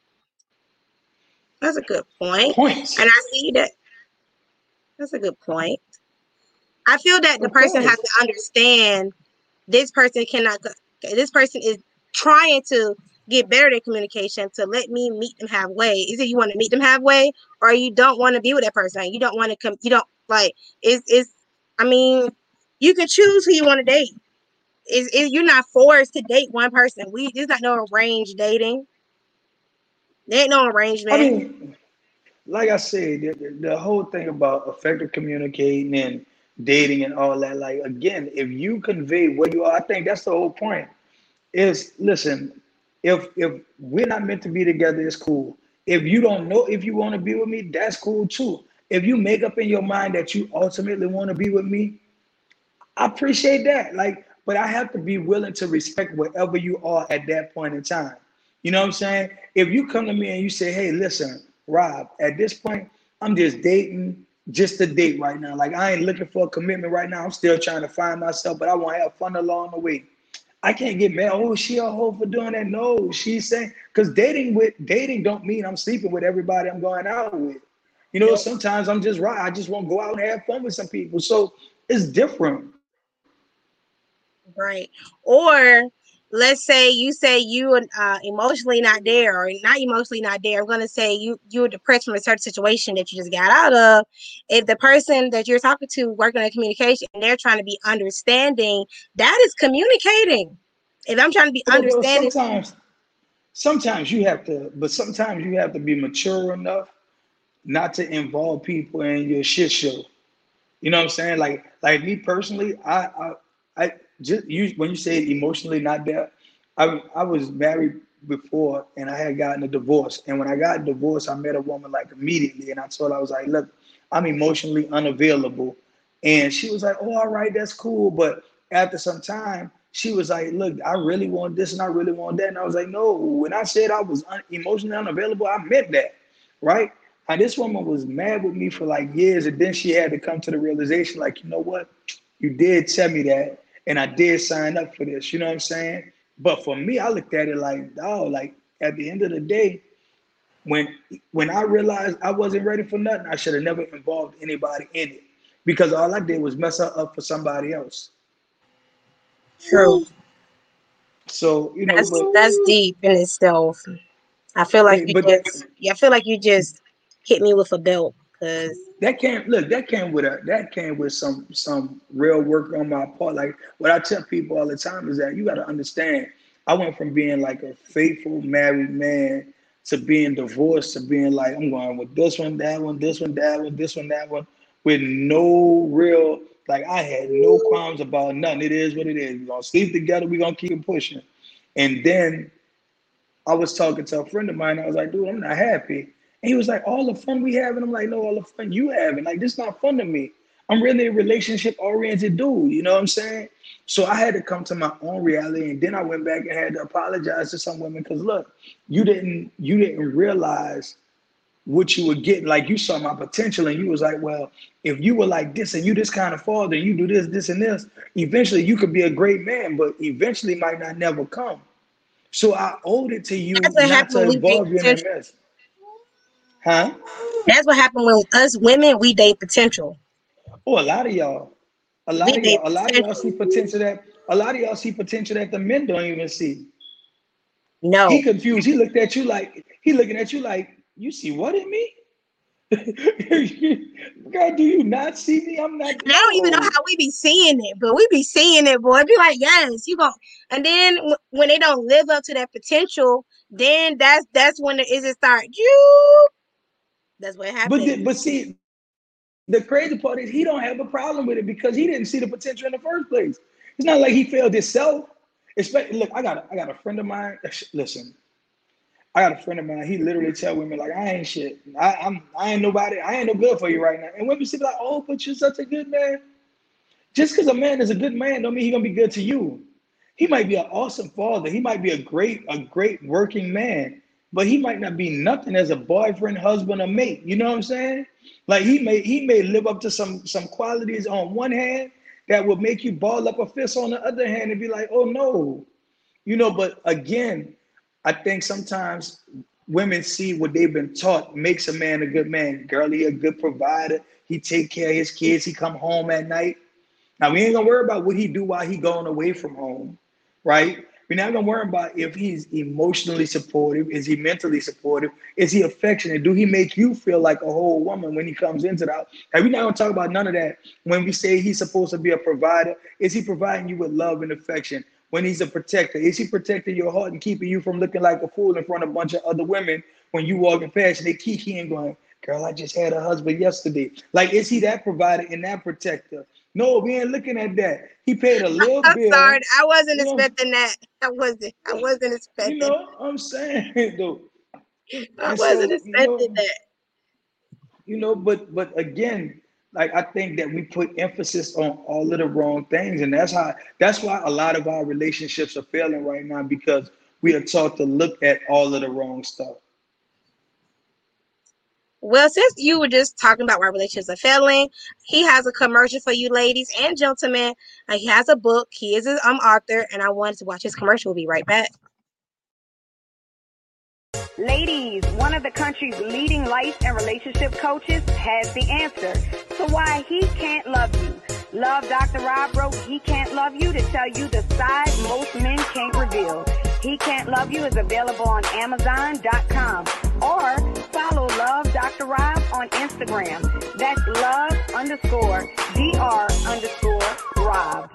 That's a good point. Points. And I see that. That's a good point. I feel that the person has to understand this person cannot, this person is trying to get better at communication to let me meet them halfway. Is it you want to meet them halfway, or you don't want to be with that person? You don't want to come, you don't like, it's, it's, I mean, you can choose who you want to date. Is it you're not forced to date one person. We, there's not no arranged dating. There ain't no arrangement. I mean, like I said, the, the whole thing about effective communicating and dating and all that, like, again, if you convey what you are, I think that's the whole point is, listen, if if we're not meant to be together, it's cool. If you don't know if you want to be with me, that's cool too. If you make up in your mind that you ultimately want to be with me, I appreciate that. Like, but I have to be willing to respect wherever you are at that point in time. You know what I'm saying? If you come to me and you say, hey, listen, Rob, at this point, I'm just dating just to date right now. Like, I ain't looking for a commitment right now. I'm still trying to find myself, but I want to have fun along the way. I can't get mad. Oh, she a hoe for doing that. No, she's saying, because dating with dating don't mean I'm sleeping with everybody I'm going out with. You know, sometimes I'm just right. I just want to go out and have fun with some people. So it's different. Right. Or let's say you say you are uh, emotionally not there or not emotionally not there. I'm going to say you, you were depressed from a certain situation that you just got out of. If the person that you're talking to working on communication and they're trying to be understanding, that is communicating. If I'm trying to be understanding. Sometimes, sometimes you have to, but sometimes you have to be mature enough not to involve people in your shit show. You know what I'm saying? Like, like me personally, I, I, I just you when you say emotionally not there, I, I was married before and I had gotten a divorce. And when I got divorced, I met a woman like immediately, and I told her, I was like, look, I'm emotionally unavailable. And she was like, oh, all right, that's cool. But after some time, she was like, look, I really want this and I really want that. And I was like, no, when I said I was un- emotionally unavailable, I meant that, right? And this woman was mad with me for like years, and then she had to come to the realization, like, you know what? You did tell me that, and I did sign up for this. You know what I'm saying? But for me, I looked at it like, oh, like at the end of the day, when when I realized I wasn't ready for nothing, I should have never involved anybody in it, because all I did was mess her up for somebody else. True. So you know, that's, but, that's deep in itself. I feel like you but, just, I feel like you just. hit me with a belt, because that came look that came with a that came with some some real work on my part. Like what I tell people all the time is that you got to understand, I went from being like a faithful married man to being divorced to being like, I'm going with this one, that one, this one, that one, this one, that one, with no real, like I had no qualms about nothing. It is what it is. We're gonna sleep together, we're gonna keep pushing. And then I was talking to a friend of mine, I was like, dude, I'm not happy. And he was like, all the fun we having. I'm like, no, all the fun you having. Like, this not fun to me. I'm really a relationship-oriented dude. You know what I'm saying? So I had to come to my own reality. And then I went back and had to apologize to some women. Because look, you didn't you didn't realize what you were getting. Like, you saw my potential and you was like, well, if you were like this and you this kind of father and you do this, this, and this, eventually you could be a great man, but eventually might not never come. So I owed it to you not to involve you in the mess. Huh? That's what happened with us women. We date potential. Oh, a lot of y'all. A lot we of y'all. A lot potential. of y'all see potential that a lot of y'all see potential that the men don't even see. No. He confused. He looked at you like he looking at you like, you see what in me? Girl, do you not see me? I'm not. I don't even know how we be seeing it, but we be seeing it, boy. Be like, yes, you go. And then w- when they don't live up to that potential, then that's that's when the is it start you. That's what happened. But, the, but see, the crazy part is he don't have a problem with it because he didn't see the potential in the first place. It's not like he failed himself. Especially, look, I got a, I got a friend of mine. Listen, I got a friend of mine. He literally tell women like, I ain't shit. I, I'm I ain't nobody. I ain't no good for you right now. And women see like, oh, but you're such a good man. Just because a man is a good man don't mean he's gonna be good to you. He might be an awesome father. He might be a great a great working man. But he might not be nothing as a boyfriend, husband, or mate. You know what I'm saying? Like he may he may live up to some some qualities on one hand that would make you ball up a fist on the other hand and be like, oh no. You know, but again, I think sometimes women see what they've been taught makes a man a good man. Girl, he a good provider. He take care of his kids. He come home at night. Now we ain't gonna worry about what he do while he going away from home, right? We're not gonna worry about if he's emotionally supportive, is he mentally supportive, is he affectionate, do he make you feel like a whole woman when he comes into the house? And we're not gonna talk about none of that. When we say he's supposed to be a provider, is he providing you with love and affection? When he's a protector, is he protecting your heart and keeping you from looking like a fool in front of a bunch of other women when you walking past and they kiki and going, girl, I just had a husband yesterday. Like, is he that provider and that protector? No, we ain't looking at that. He paid a little I'm bill. Sorry, I wasn't you know, expecting that. I wasn't. I wasn't expecting. You know, I'm saying though. I wasn't so, expecting you know, that. You know, but but again, like I think that we put emphasis on all of the wrong things, and that's how. That's why a lot of our relationships are failing right now, because we are taught to look at all of the wrong stuff. Well, since you were just talking about why relationships are failing, he has a commercial for you ladies and gentlemen. Uh, he has a book. He is an um, author, and I wanted to watch his commercial. We'll be right back. Ladies, one of the country's leading life and relationship coaches has the answer to why he can't love you. Love Doctor Rob wrote He Can't Love You to tell you the side most men can't reveal. He Can't Love You is available on Amazon dot com or follow Love Doctor Rob on Instagram. That's love underscore dr underscore Rob.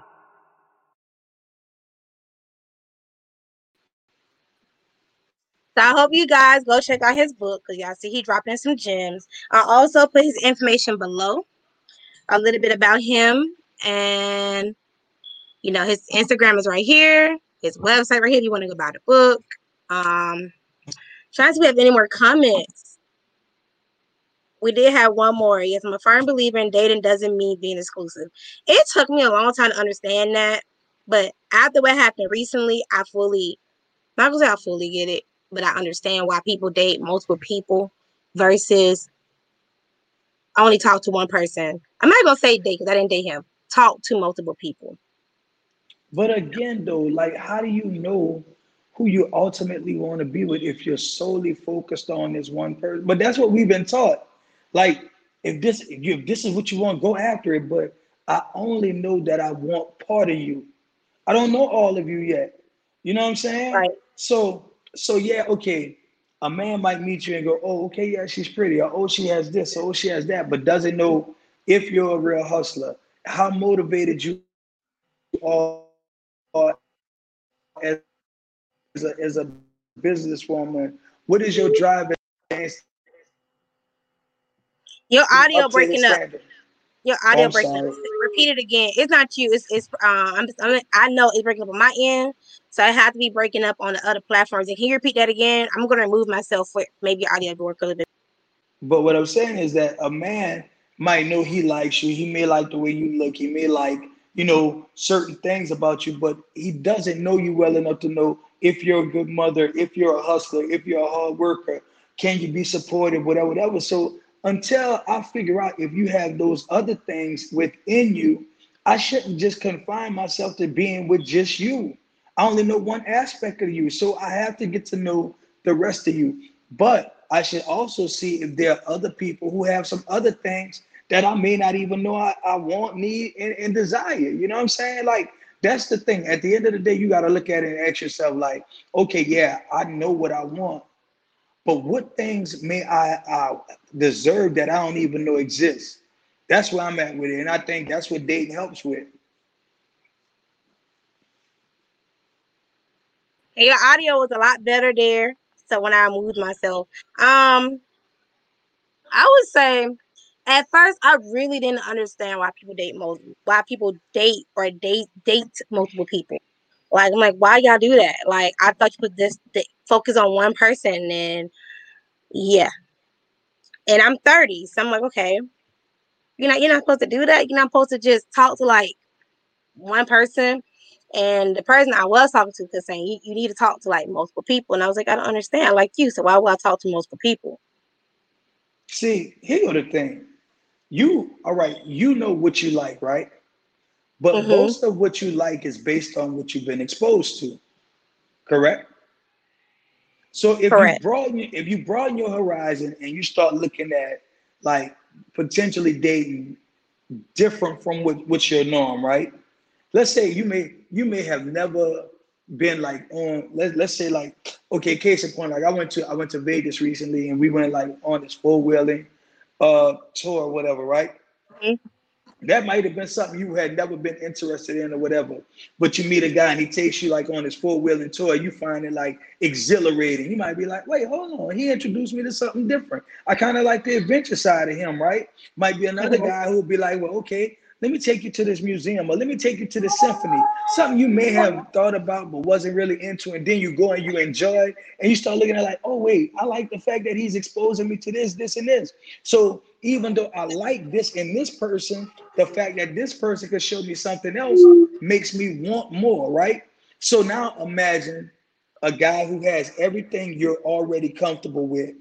So I hope you guys go check out his book because y'all see he dropped in some gems. I'll also put his information below, a little bit about him, and you know his Instagram is right here, his website right here. If you want to go buy the book, um, try to see if we have any more comments. We did have one more. Yes, I'm a firm believer in dating doesn't mean being exclusive. It took me a long time to understand that, but after what happened recently, I fully, not gonna say I fully get it. But I understand why people date multiple people versus only talk to one person. I'm not going to say date because I didn't date him. Talk to multiple people. But again, though, like, how do you know who you ultimately want to be with if you're solely focused on this one person? But that's what we've been taught. Like, if this, if this is what you want, go after it. But I only know that I want part of you. I don't know all of you yet. You know what I'm saying? Right. So... So yeah, okay, a man might meet you and go, oh, okay, yeah, she's pretty, or oh, she has this, or oh, she has that, but doesn't know if you're a real hustler, how motivated you are as a, as a businesswoman. What is your drive? Your audio breaking up. Your audio breaking up. Repeat it again. It's not you. It's it's. Uh, I'm just. I'm, I know it's breaking up on my end. So I have to be breaking up on the other platforms. And can you repeat that again? I'm going to remove myself for maybe audio to work a little bit. But what I'm saying is that a man might know he likes you. He may like the way you look. He may like, you know, certain things about you, but he doesn't know you well enough to know if you're a good mother, if you're a hustler, if you're a hard worker, can you be supportive, whatever, whatever. So until I figure out if you have those other things within you, I shouldn't just confine myself to being with just you. I only know one aspect of you, so I have to get to know the rest of you. But I should also see if there are other people who have some other things that I may not even know I, I want, need, and, and desire. You know what I'm saying? Like, that's the thing. At the end of the day, you got to look at it and ask yourself, like, okay, yeah, I know what I want, but what things may I, I deserve that I don't even know exist? That's where I'm at with it, and I think that's what dating helps with. Your audio was a lot better there. So when I moved myself, um, I would say at first I really didn't understand why people date most, why people date or date date multiple people. Like I'm like, why y'all do that? Like I thought you put this th- focus on one person, and yeah. And I'm thirty, so I'm like, okay, you know, you're not supposed to do that. You're not supposed to just talk to like one person. And the person I was talking to was saying, you, you need to talk to, like, multiple people. And I was like, I don't understand. I like you, so why would I talk to multiple people? See, here's the thing. You, all right, you know what you like, right? But mm-hmm. most of what you like is based on what you've been exposed to, correct? So if correct. you broaden if you broaden your horizon and you start looking at, like, potentially dating different from what, what's your norm, right? Let's say you may you may have never been like on let's let's say like okay case in point like I went to I went to Vegas recently and we went like on this four-wheeling uh tour or whatever, right? Mm-hmm. That might have been something you had never been interested in or whatever, but you meet a guy and he takes you like on this four-wheeling tour. You find it like exhilarating. You might be like, wait, hold on, he introduced me to something different. I kind of like the adventure side of him, right? Might be another mm-hmm. guy who'll be like, well, okay, let me take you to this museum, or let me take you to the symphony, something you may have thought about but wasn't really into. And then you go and you enjoy and you start looking at like, oh, wait, I like the fact that he's exposing me to this, this, and this. So even though I like this in this person, the fact that this person could show me something else makes me want more, right? So now imagine a guy who has everything you're already comfortable with,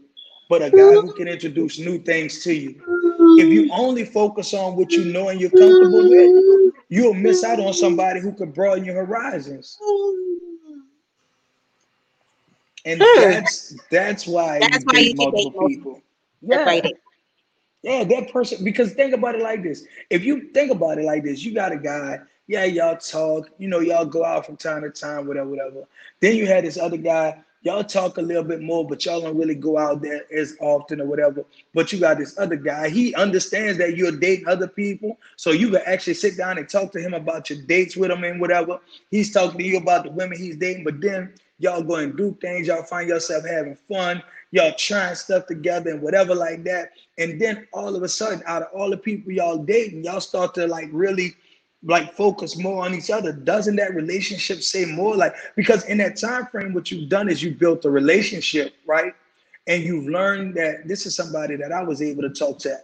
but a guy who can introduce new things to you. If you only focus on what you know and you're comfortable with, you'll miss out on somebody who could broaden your horizons. And hmm. that's that's why that's you why date you multiple date people. Multiple. Yeah. Yeah, that person, because think about it like this. If you think about it like this, you got a guy, yeah, y'all talk, you know, y'all go out from time to time, whatever, whatever. Then you had this other guy, y'all talk a little bit more, but y'all don't really go out there as often or whatever. But you got this other guy, he understands that you're dating other people, so you can actually sit down and talk to him about your dates with him and whatever. He's talking to you about the women he's dating, but then y'all go and do things, y'all find yourself having fun, y'all trying stuff together and whatever like that. And then all of a sudden, out of all the people y'all dating, y'all start to like really like focus more on each other. Doesn't that relationship say more? Like, because in that time frame, what you've done is you built a relationship, right? And you've learned that this is somebody that I was able to talk to,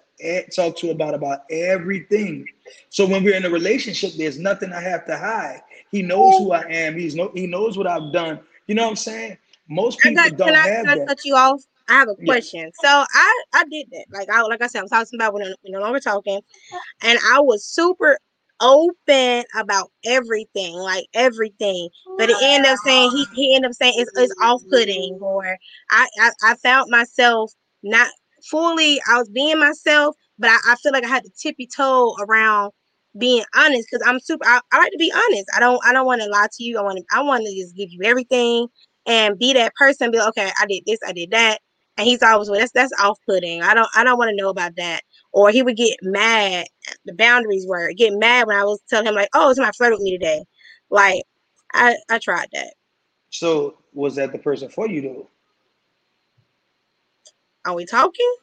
talk to about about everything. So when we're in a relationship, there's nothing I have to hide. He knows who I am. He's no, he knows what I've done. You know what I'm saying? Most people got, don't can I, have can I that. Cut you off? I have a question. Yeah. So I, I did that. Like I like I said, I'm talking about when we no longer talking, and I was super open about everything, like everything. But it ended up saying he he ended up saying it's it's off putting, or I, I I found myself not fully. I was being myself, but I, I feel like I had to tippy toe around being honest, because I'm super. I, I like to be honest. I don't I don't want to lie to you. I want I want to just give you everything and be that person. Be like, okay, I did this, I did that. And he's always, well, that's that's off-putting. I don't I don't want to know about that. Or he would get mad. The boundaries were get mad when I was telling him like, oh, somebody flirted with me today. Like, I I tried that. So was that the person for you though? Are we talking?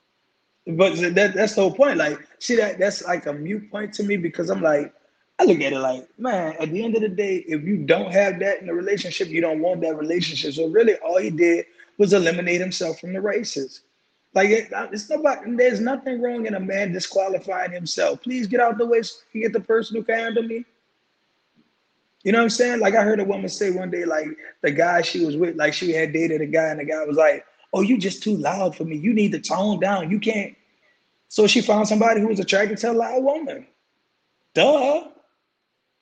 But that that's the whole point. Like, see that that's like a mute point to me, because I'm like, I look at it like, man, at the end of the day, if you don't have that in a relationship, you don't want that relationship. So really, all he did was eliminate himself from the races. Like, it, it's nobody, there's nothing wrong in a man disqualifying himself. Please get out the way so you can get the person who can handle me. You know what I'm saying? Like, I heard a woman say one day, like, the guy she was with, like, she had dated a guy, and the guy was like, oh, you just too loud for me. You need to tone down. You can't. So she found somebody who was attracted to a loud woman. Duh.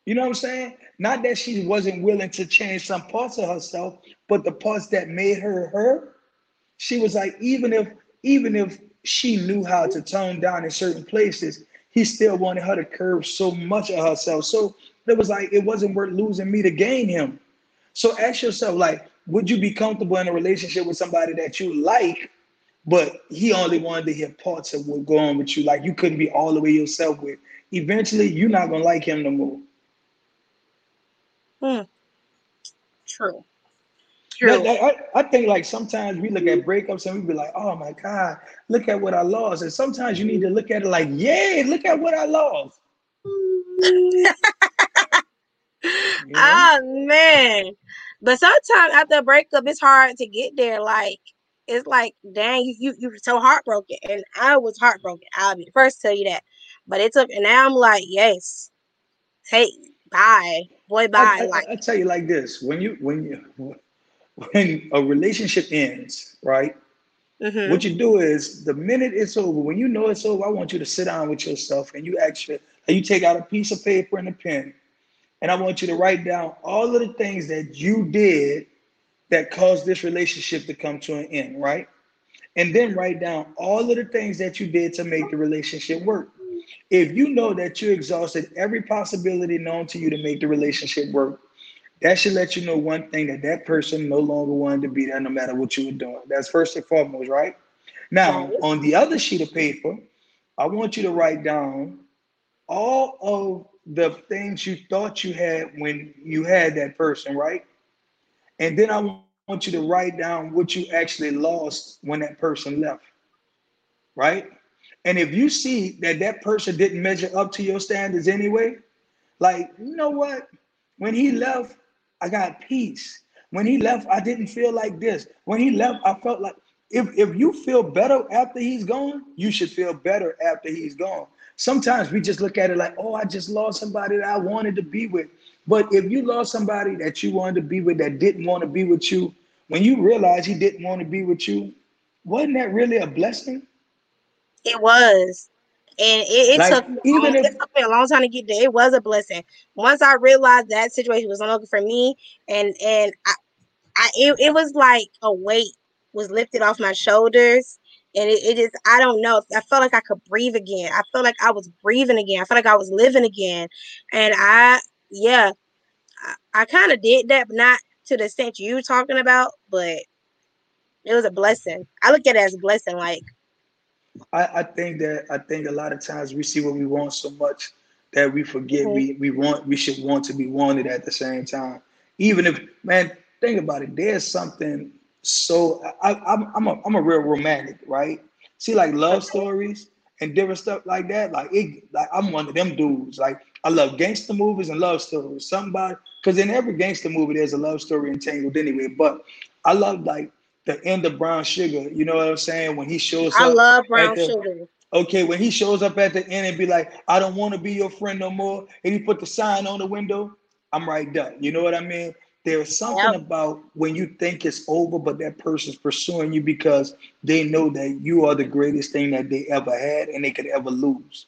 You know what I'm saying? Not that she wasn't willing to change some parts of herself, but the parts that made her her, she was like, even if even if she knew how to tone down in certain places, he still wanted her to curb so much of herself. So it was like, it wasn't worth losing me to gain him. So ask yourself, like, would you be comfortable in a relationship with somebody that you like, but he only wanted to hear parts of what go on with you? Like, you couldn't be all the way yourself with. Eventually, you're not going to like him no more. Hmm. True. True. Like, I, I think like sometimes we look at breakups and we be like, oh my God, look at what I lost. And sometimes you need to look at it like, yay, look at what I lost. You know? Oh man. But sometimes after a breakup, it's hard to get there. Like, it's like, dang, you you were so heartbroken. And I was heartbroken. I'll be the first to tell you that. But it took, and now I'm like, yes. Hey, bye. Boy, bye. I, I, like, I tell you like this, when you when you when a relationship ends, right? Mm-hmm. What you do is, the minute it's over, when you know it's over, I want you to sit down with yourself and you actually you take out a piece of paper and a pen, and I want you to write down all of the things that you did that caused this relationship to come to an end, right? And then write down all of the things that you did to make the relationship work. If you know that you exhausted every possibility known to you to make the relationship work, that should let you know one thing, that that person no longer wanted to be there no matter what you were doing. That's first and foremost, right? Now, on the other sheet of paper, I want you to write down all of the things you thought you had when you had that person, right? And then I want you to write down what you actually lost when that person left, right? And if you see that that person didn't measure up to your standards anyway, like, you know what? When he left, I got peace. When he left, I didn't feel like this. When he left, I felt like, if, if you feel better after he's gone, you should feel better after he's gone. Sometimes we just look at it like, oh, I just lost somebody that I wanted to be with. But if you lost somebody that you wanted to be with that didn't want to be with you, when you realize he didn't want to be with you, wasn't that really a blessing? It was, and it, it, like, took long, if, it took me a long time to get there. It was a blessing. Once I realized that situation was no longer for me, and and I, I it, it was like a weight was lifted off my shoulders. And it, it just, I don't know. I felt like I could breathe again. I felt like I was breathing again. I felt like I was living again. And I, yeah, I, I kind of did that, but not to the extent you were talking about, but it was a blessing. I look at it as a blessing. Like, I, I think that, I think a lot of times we see what we want so much that we forget mm-hmm. we, we want, we should want to be wanted at the same time. Even if, man, think about it. There's something. So I, I'm I'm a I'm a real romantic, right? See, like love stories and different stuff like that. Like it, like I'm one of them dudes. Like I love gangster movies and love stories. Somebody, because in every gangster movie there's a love story entangled anyway. But I love like the end of Brown Sugar. You know what I'm saying? When he shows up, I love Brown Sugar. Okay, when he shows up at the end and be like, I don't want to be your friend no more, and he put the sign on the window, I'm right done. You know what I mean? There's something yep. about when you think it's over, but that person's pursuing you because they know that you are the greatest thing that they ever had and they could ever lose,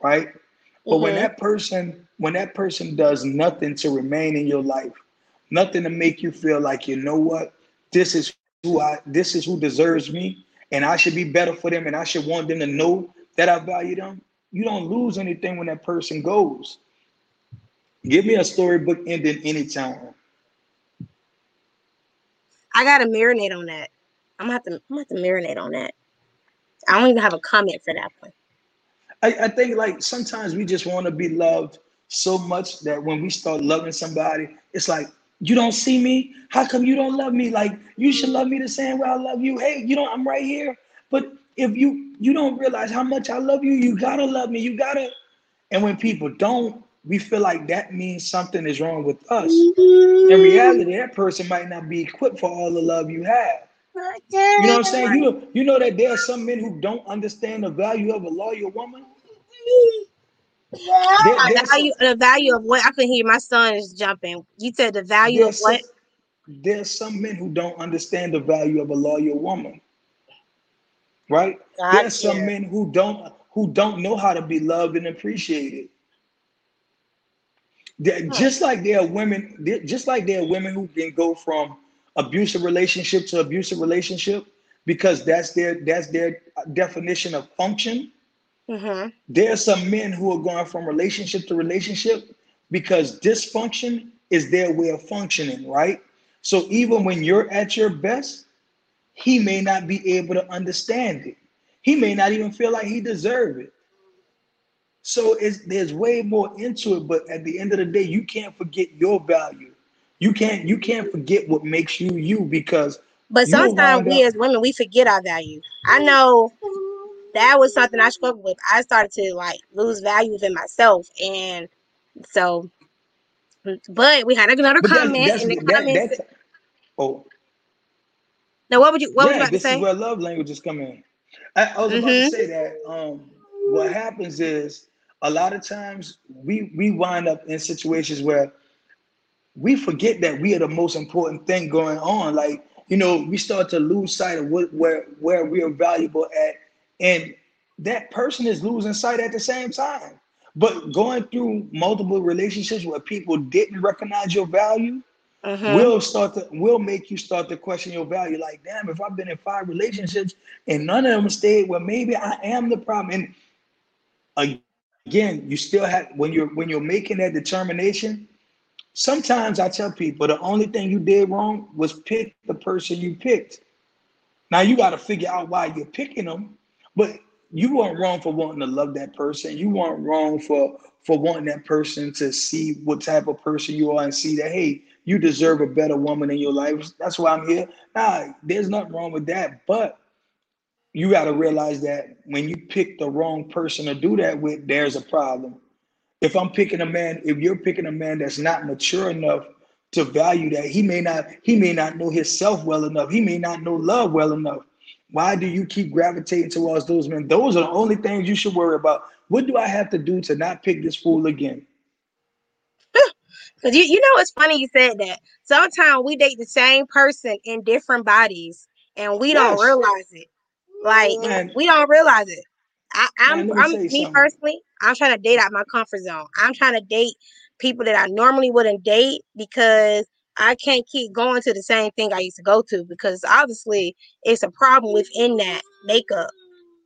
right? Mm-hmm. But when that person, when that person does nothing to remain in your life, nothing to make you feel like, you know what, this is who I, this is who deserves me, and I should be better for them, and I should want them to know that I value them. You don't lose anything when that person goes. Give me a storybook ending anytime. I gotta marinate on that. I'm gonna have to, I'm gonna have to marinate on that. I don't even have a comment for that one. I, I think like sometimes we just want to be loved so much that when we start loving somebody, it's like, you don't see me? How come you don't love me? Like you should love me the same way I love you. Hey, you know, I'm right here. But if you you don't realize how much I love you, you gotta love me. You gotta. And when people don't, we feel like that means something is wrong with us. In reality, that person might not be equipped for all the love you have. You know what I'm saying? You know, you know that there are some men who don't understand the value of a loyal woman. Yeah. There, the, value, some, the value of what? I couldn't hear. My son is jumping. You said the value of what? Some, there are some men who don't understand the value of a loyal woman. Right? Gotcha. There are some men who don't who don't know how to be loved and appreciated. Just like there are women, just like there are women who can go from abusive relationship to abusive relationship because that's their that's their definition of function. Mm-hmm. There are some men who are going from relationship to relationship because dysfunction is their way of functioning, right? So even when you're at your best, he may not be able to understand it. He may not even feel like he deserves it. So it's, there's way more into it, but at the end of the day, you can't forget your value. You can't you can't forget what makes you you because. But sometimes we as women we forget our value. I know that was something I struggled with. I started to like lose value within myself, and so. But we had another but comment that's, that's, in the that, comments. That's, oh. Now what would you what yeah, would you about to say? This is where love languages come in. I, I was about mm-hmm. to say that um, what happens is. A lot of times we, we wind up in situations where we forget that we are the most important thing going on. Like, you know, we start to lose sight of what, where, where we are valuable at. And that person is losing sight at the same time. But going through multiple relationships where people didn't recognize your value uh-huh. will start to will make you start to question your value. Like, damn, if I've been in five relationships and none of them stayed, well, maybe I am the problem. And uh, Again, you still have when you're when you're making that determination. Sometimes I tell people the only thing you did wrong was pick the person you picked. Now you got to figure out why you're picking them, but you weren't wrong for wanting to love that person. You weren't wrong for for wanting that person to see what type of person you are and see that, hey, you deserve a better woman in your life. That's why I'm here. Nah, there's nothing wrong with that, but you got to realize that when you pick the wrong person to do that with, there's a problem. If I'm picking a man, if you're picking a man that's not mature enough to value that, he may not, he may not know himself well enough. He may not know love well enough. Why do you keep gravitating towards those men? Those are the only things you should worry about. What do I have to do to not pick this fool again? Because you, you know, it's funny you said that. Sometimes we date the same person in different bodies and we yes. don't realize it. Like man. We don't realize it. I, I'm, man, I'm me something. Personally. I'm trying to date out my comfort zone. I'm trying to date people that I normally wouldn't date because I can't keep going to the same thing I used to go to, because obviously it's a problem within that makeup.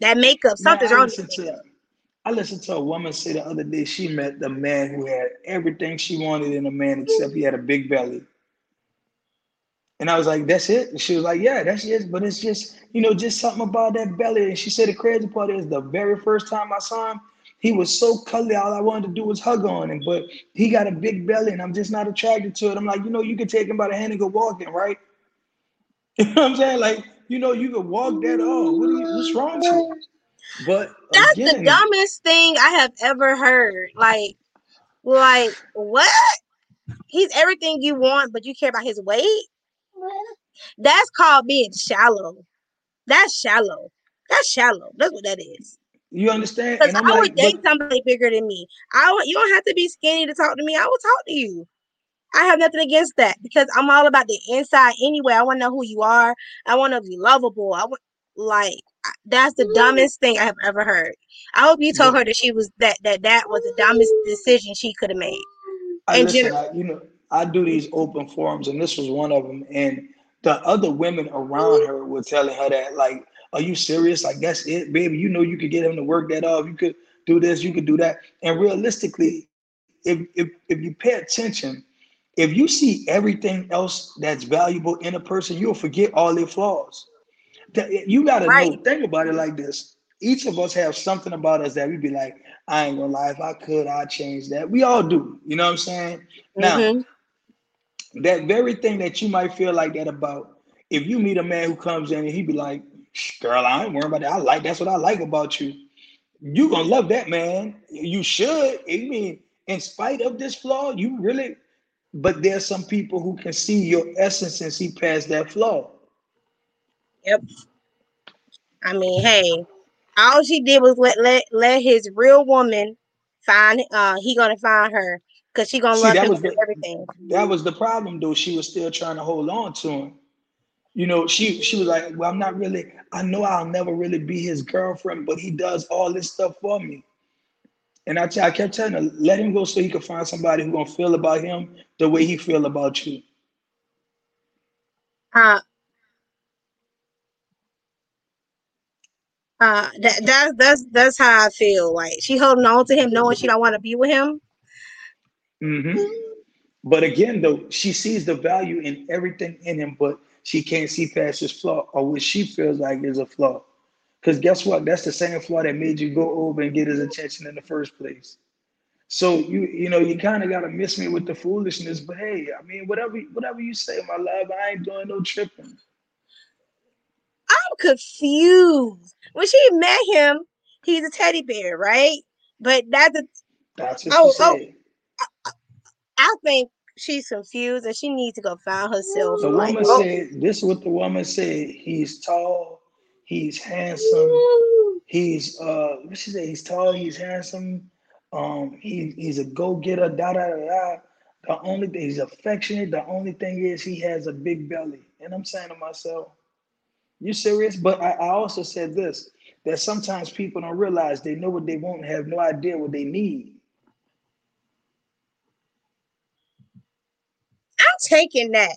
That makeup, something's wrong with it. I listened to a woman say the other day she met the man who had everything she wanted in a man except he had a big belly. And I was like, that's it? And she was like, yeah, that's it. But it's just, you know, just something about that belly. And she said the crazy part is the very first time I saw him, he was so cuddly. All I wanted to do was hug on him, but he got a big belly and I'm just not attracted to it. I'm like, you know, you could take him by the hand and go walking, right? You know what I'm saying? Like, you know, you could walk that off. What are you, what's wrong with you? But that's again, the dumbest thing I have ever heard. Like, like what? He's everything you want, but you care about his weight? That's called being shallow. That's shallow. That's shallow. That's what that is. You understand? Because I like, would date but, somebody bigger than me. I would, you don't have to be skinny to talk to me. I will talk to you. I have nothing against that, because I'm all about the inside anyway. I want to know who you are. I want to be lovable. I want, like, that's the dumbest thing I have ever heard. I hope you told yeah. her that she was that that that was the dumbest decision she could have made. I, and listen, I, you know, I do these open forums, and this was one of them. And the other women around her were telling her that, like, are you serious? Like, that's it, baby. You know, you could get him to work that off. You could do this. You could do that. And realistically, if if if you pay attention, if you see everything else that's valuable in a person, you'll forget all their flaws. You got to right. know, think about it like this. Each of us have something about us that we'd be like, I ain't gonna lie, if I could, I'd change that. We all do. You know what I'm saying? Mm-hmm. Now, that very thing that you might feel like that about, if you meet a man who comes in and he be like, girl, I ain't worried about that. I like, that's what I like about you. You gonna love that man. You should. I mean, in spite of this flaw, you really, but there's some people who can see your essence and see past that flaw. Yep. I mean, hey, all she did was let let, let his real woman find, uh, he gonna find her, because she gonna see, love him with everything. That was the problem, though. She was still trying to hold on to him. You know, she, she was like, well, I'm not really, I know I'll never really be his girlfriend, but he does all this stuff for me. And I, t- I kept telling her, let him go so he could find somebody who's gonna feel about him the way he feel about you. Uh Uh, that that's that's that's how I feel. Like, she holding on to him, knowing she don't want to be with him. Mm-hmm. But again, though, she sees the value in everything in him, but she can't see past his flaw, or what she feels like is a flaw. Because guess what? That's the same flaw that made you go over and get his attention in the first place. So you you know you kind of gotta miss me with the foolishness. But hey, I mean, whatever whatever you say, my love, I ain't doing no tripping. I'm confused. When she met him, he's a teddy bear, right? But that's a, that's what oh, she said. Oh, I, I think she's confused and she needs to go find herself. The like, woman oh. said, this is what the woman said. He's tall, he's handsome, he's uh what she said, he's tall, he's handsome, um, he he's a go-getter, da da da da. The only thing, he's affectionate, the only thing is he has a big belly. And I'm saying to myself, you serious? But I, I also said this, that sometimes people don't realize they know what they want and have no idea what they need. I'm taking that.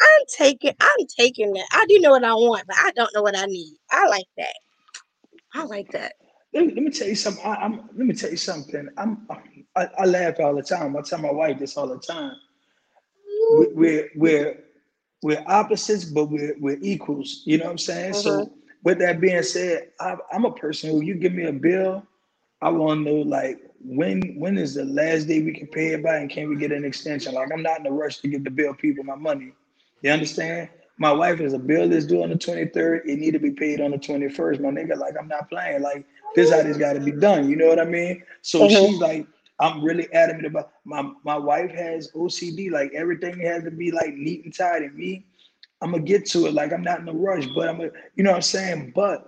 I'm taking, I'm taking that. I do know what I want, but I don't know what I need. I like that. I like that. Let me, let me tell you something. I, I'm, let me tell you something. I'm, I, I laugh all the time. I tell my wife this all the time. We, we're, we're, We're opposites, but we're, we're equals. You know what I'm saying? Mm-hmm. So with that being said, I, I'm a person who, you give me a bill, I want to know, like, when when is the last day we can pay it by, and can we get an extension? Like, I'm not in a rush to give the bill people my money. You understand? My wife is a bill that's due on the twenty-third. It need to be paid on the twenty-first. My nigga, like, I'm not playing. Like, this how this got to be done. You know what I mean? So mm-hmm. she's like, I'm really adamant about, my, my wife has O C D, like everything has to be like neat and tidy. Me, I'm gonna get to it. Like, I'm not in a rush, but I'm, a, you know what I'm saying? But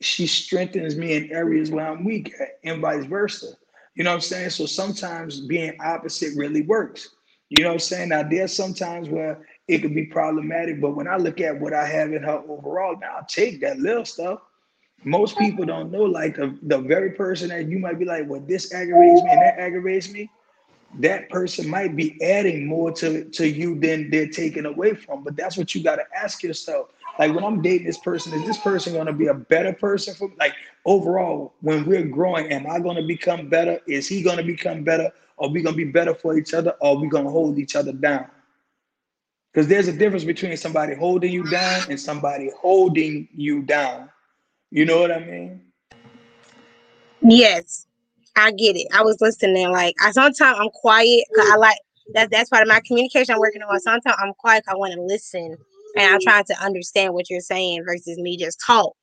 she strengthens me in areas where I'm weak at, and vice versa. You know what I'm saying? So sometimes being opposite really works. You know what I'm saying? Now there's sometimes where it could be problematic, but when I look at what I have in her overall, now I'll take that little stuff. Most people don't know, like, the, the very person that you might be like, well, this aggravates me and that aggravates me. that person might be adding more to, to you than they're taking away from. But that's what you got to ask yourself. Like, when I'm dating this person, is this person going to be a better person for me? Like, overall, when we're growing, am I going to become better? Is he going to become better? Are we going to be better for each other? Or are we going to hold each other down? Because there's a difference between somebody holding you down and somebody holding you down. You know what I mean? Yes, I get it. I was listening. Like, I sometimes I'm quiet because I like that. That's part of my communication I'm working on. Sometimes I'm quiet because I want to listen and I'm trying to understand what you're saying versus me just talk.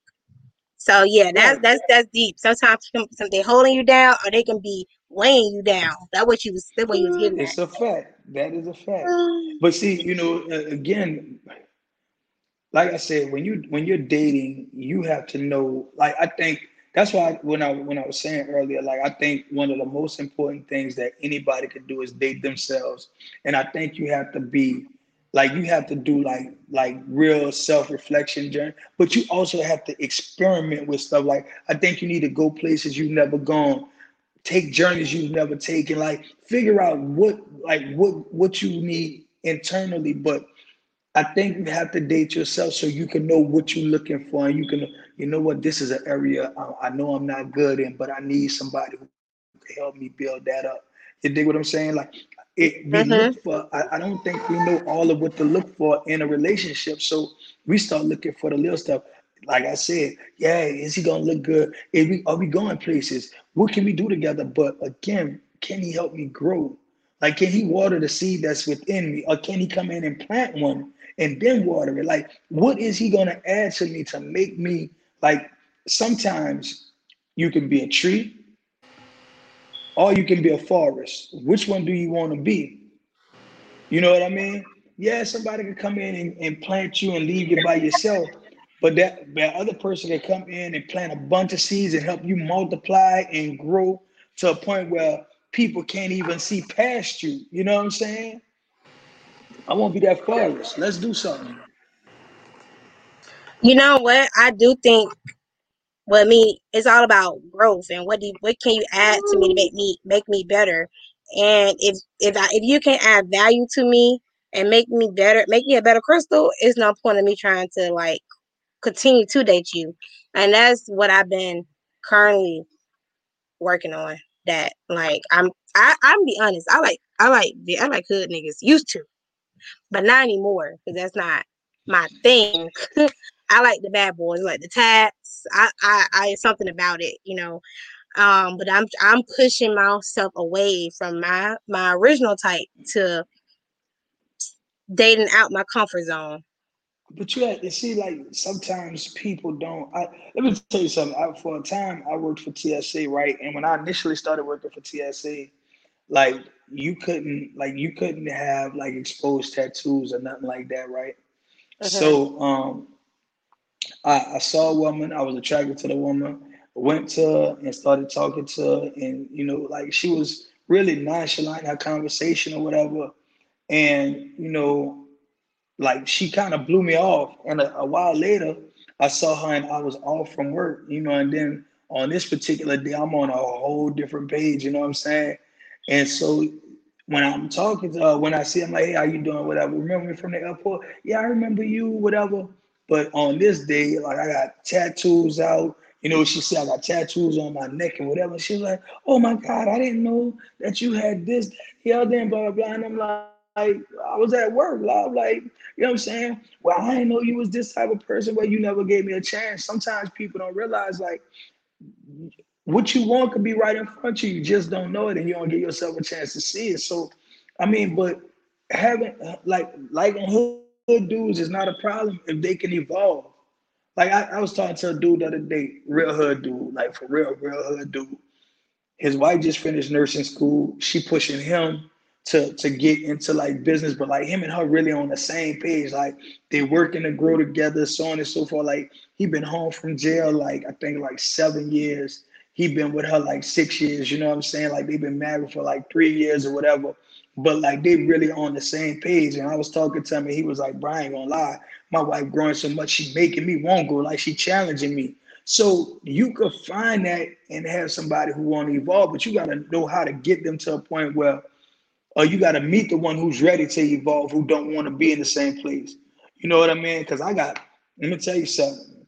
So yeah, that's that's that's deep. Sometimes they're holding you down or they can be weighing you down. That's what you was that what you was getting. It's at. a fact. That is a fact. But see, you know, again, like I said, when you when you're dating, you have to know. Like, I think. That's why when I when I was saying earlier, like, I think one of the most important things that anybody could do is date themselves. And I think you have to be like you have to do like like real self-reflection journey, but you also have to experiment with stuff. Like, I think you need to go places you've never gone, take journeys you've never taken, like figure out what like what what you need internally. But I think you have to date yourself so you can know what you're looking for, and you can, you know what, this is an area I, I know I'm not good in, but I need somebody who can help me build that up. You dig what I'm saying? Like, it, we uh-huh. look for, I, I don't think we know all of what to look for in a relationship, so we start looking for the little stuff. Like I said, yeah, is he gonna look good? Is we, are we going places? What can we do together? But again, can he help me grow? Like, can he water the seed that's within me, or can he come in and plant one and then water it? Like, what is he going to add to me to make me, like, sometimes you can be a tree or you can be a forest. Which one do you want to be? You know what I mean? Yeah, somebody can come in and, and plant you and leave you by yourself, but that, that other person can come in and plant a bunch of seeds and help you multiply and grow to a point where people can't even see past you. You know what I'm saying? I won't be that forest. Let's do something. You know what? I do think, well, me, it's all about growth and what do you, what can you add to me to make me make me better? And if if I, if you can add value to me and make me better, make me a better Crystal, it's no point in me trying to like continue to date you. And that's what I've been currently working on. That like I'm I I'm be honest. I like I like I like hood niggas used to. But not anymore, because that's not my thing. I like the bad boys, like the tats. I, I, I, something about it, you know. Um, but I'm, I'm pushing myself away from my, my original type to dating out my comfort zone. But you, have, you see, like sometimes people don't. I, let me tell you something. I, for a time, I worked for T S A, right? And when I initially started working for T S A, like. You couldn't like you couldn't have like exposed tattoos or nothing like that, right? Uh-huh. So um I, I saw a woman, I was attracted to the woman, went to her and started talking to her, and you know, like she was really nonchalant in her conversation or whatever. And you know, like she kind of blew me off. And a, a while later, I saw her and I was off from work, you know, and then on this particular day, I'm on a whole different page, you know what I'm saying? And so when I'm talking to her, when I see her, I'm like, hey, how you doing, whatever. Remember me from the airport? Yeah, I remember you, whatever. But on this day, like I got tattoos out. You know, she said I got tattoos on my neck and whatever. She's like, oh my God, I didn't know that you had this, that, the other, and blah, blah, blah. And I'm like, like I was at work, blah, like, you know what I'm saying? Well, I didn't know you was this type of person, but you never gave me a chance. Sometimes people don't realize, like, what you want could be right in front of you. You just don't know it, and you don't give yourself a chance to see it. So, I mean, but having like like hood dudes is not a problem if they can evolve. Like I, I was talking to a dude the other day, real hood dude, like for real, real hood dude. His wife just finished nursing school. She pushing him to to get into like business, but like him and her really on the same page. Like they working to grow together, so on and so forth. Like he been home from jail, like I think like seven years. He been with her like six years, you know what I'm saying? Like they've been married for like three years or whatever, but like they really on the same page. And I was talking to him and he was like, Brian, I ain't gonna lie. My wife growing so much, she making me won't go, like she challenging me. So you could find that and have somebody who wanna evolve, but you gotta know how to get them to a point where or you got to meet the one who's ready to evolve, who don't want to be in the same place. You know what I mean? Because I got, let me tell you something.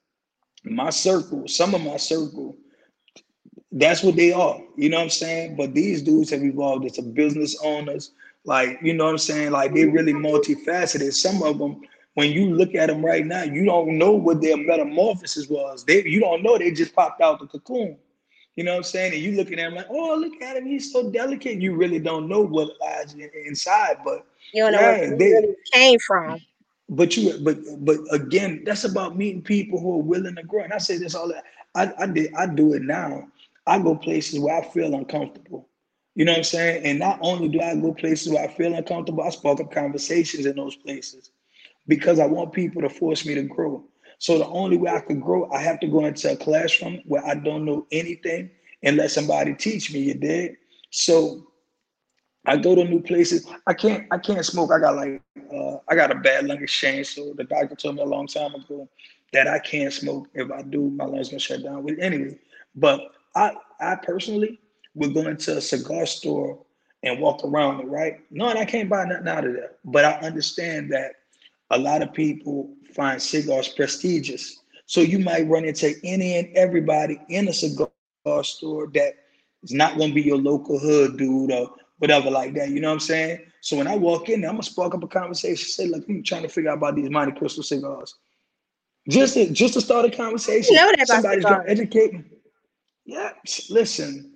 My circle, some of my circle, that's what they are. You know what I'm saying? But these dudes have evolved into business owners. Like, you know what I'm saying? Like, they really multifaceted. Some of them, when you look at them right now, you don't know what their metamorphosis was. They, you don't know. They just popped out the cocoon. You know what I'm saying? And you looking at him like, oh, look at him. He's so delicate. You really don't know what lies inside, but you don't know man, where they really came from. But you, but but again, that's about meeting people who are willing to grow. And I say this all that I I, did, I do it now. I go places where I feel uncomfortable. You know what I'm saying? And not only do I go places where I feel uncomfortable, I spark up conversations in those places because I want people to force me to grow. So the only way I could grow, I have to go into a classroom where I don't know anything and let somebody teach me, you dig? So I go to new places. I can't I can't smoke. I got like, uh, I got a bad lung exchange. So the doctor told me a long time ago that I can't smoke. If I do, my lungs gonna shut down. But anyway, but I, I personally would go into a cigar store and walk around it, right? No, and I can't buy nothing out of that. But I understand that a lot of people find cigars prestigious. So you might run into any and everybody in a cigar store that is not going to be your local hood dude or whatever like that. You know what I'm saying? So when I walk in there, I'm going to spark up a conversation. Say, look, I'm trying to figure out about these Monte Cristo cigars. Just to, just to start a conversation. You know that somebody's going to educate me. Yeah, listen.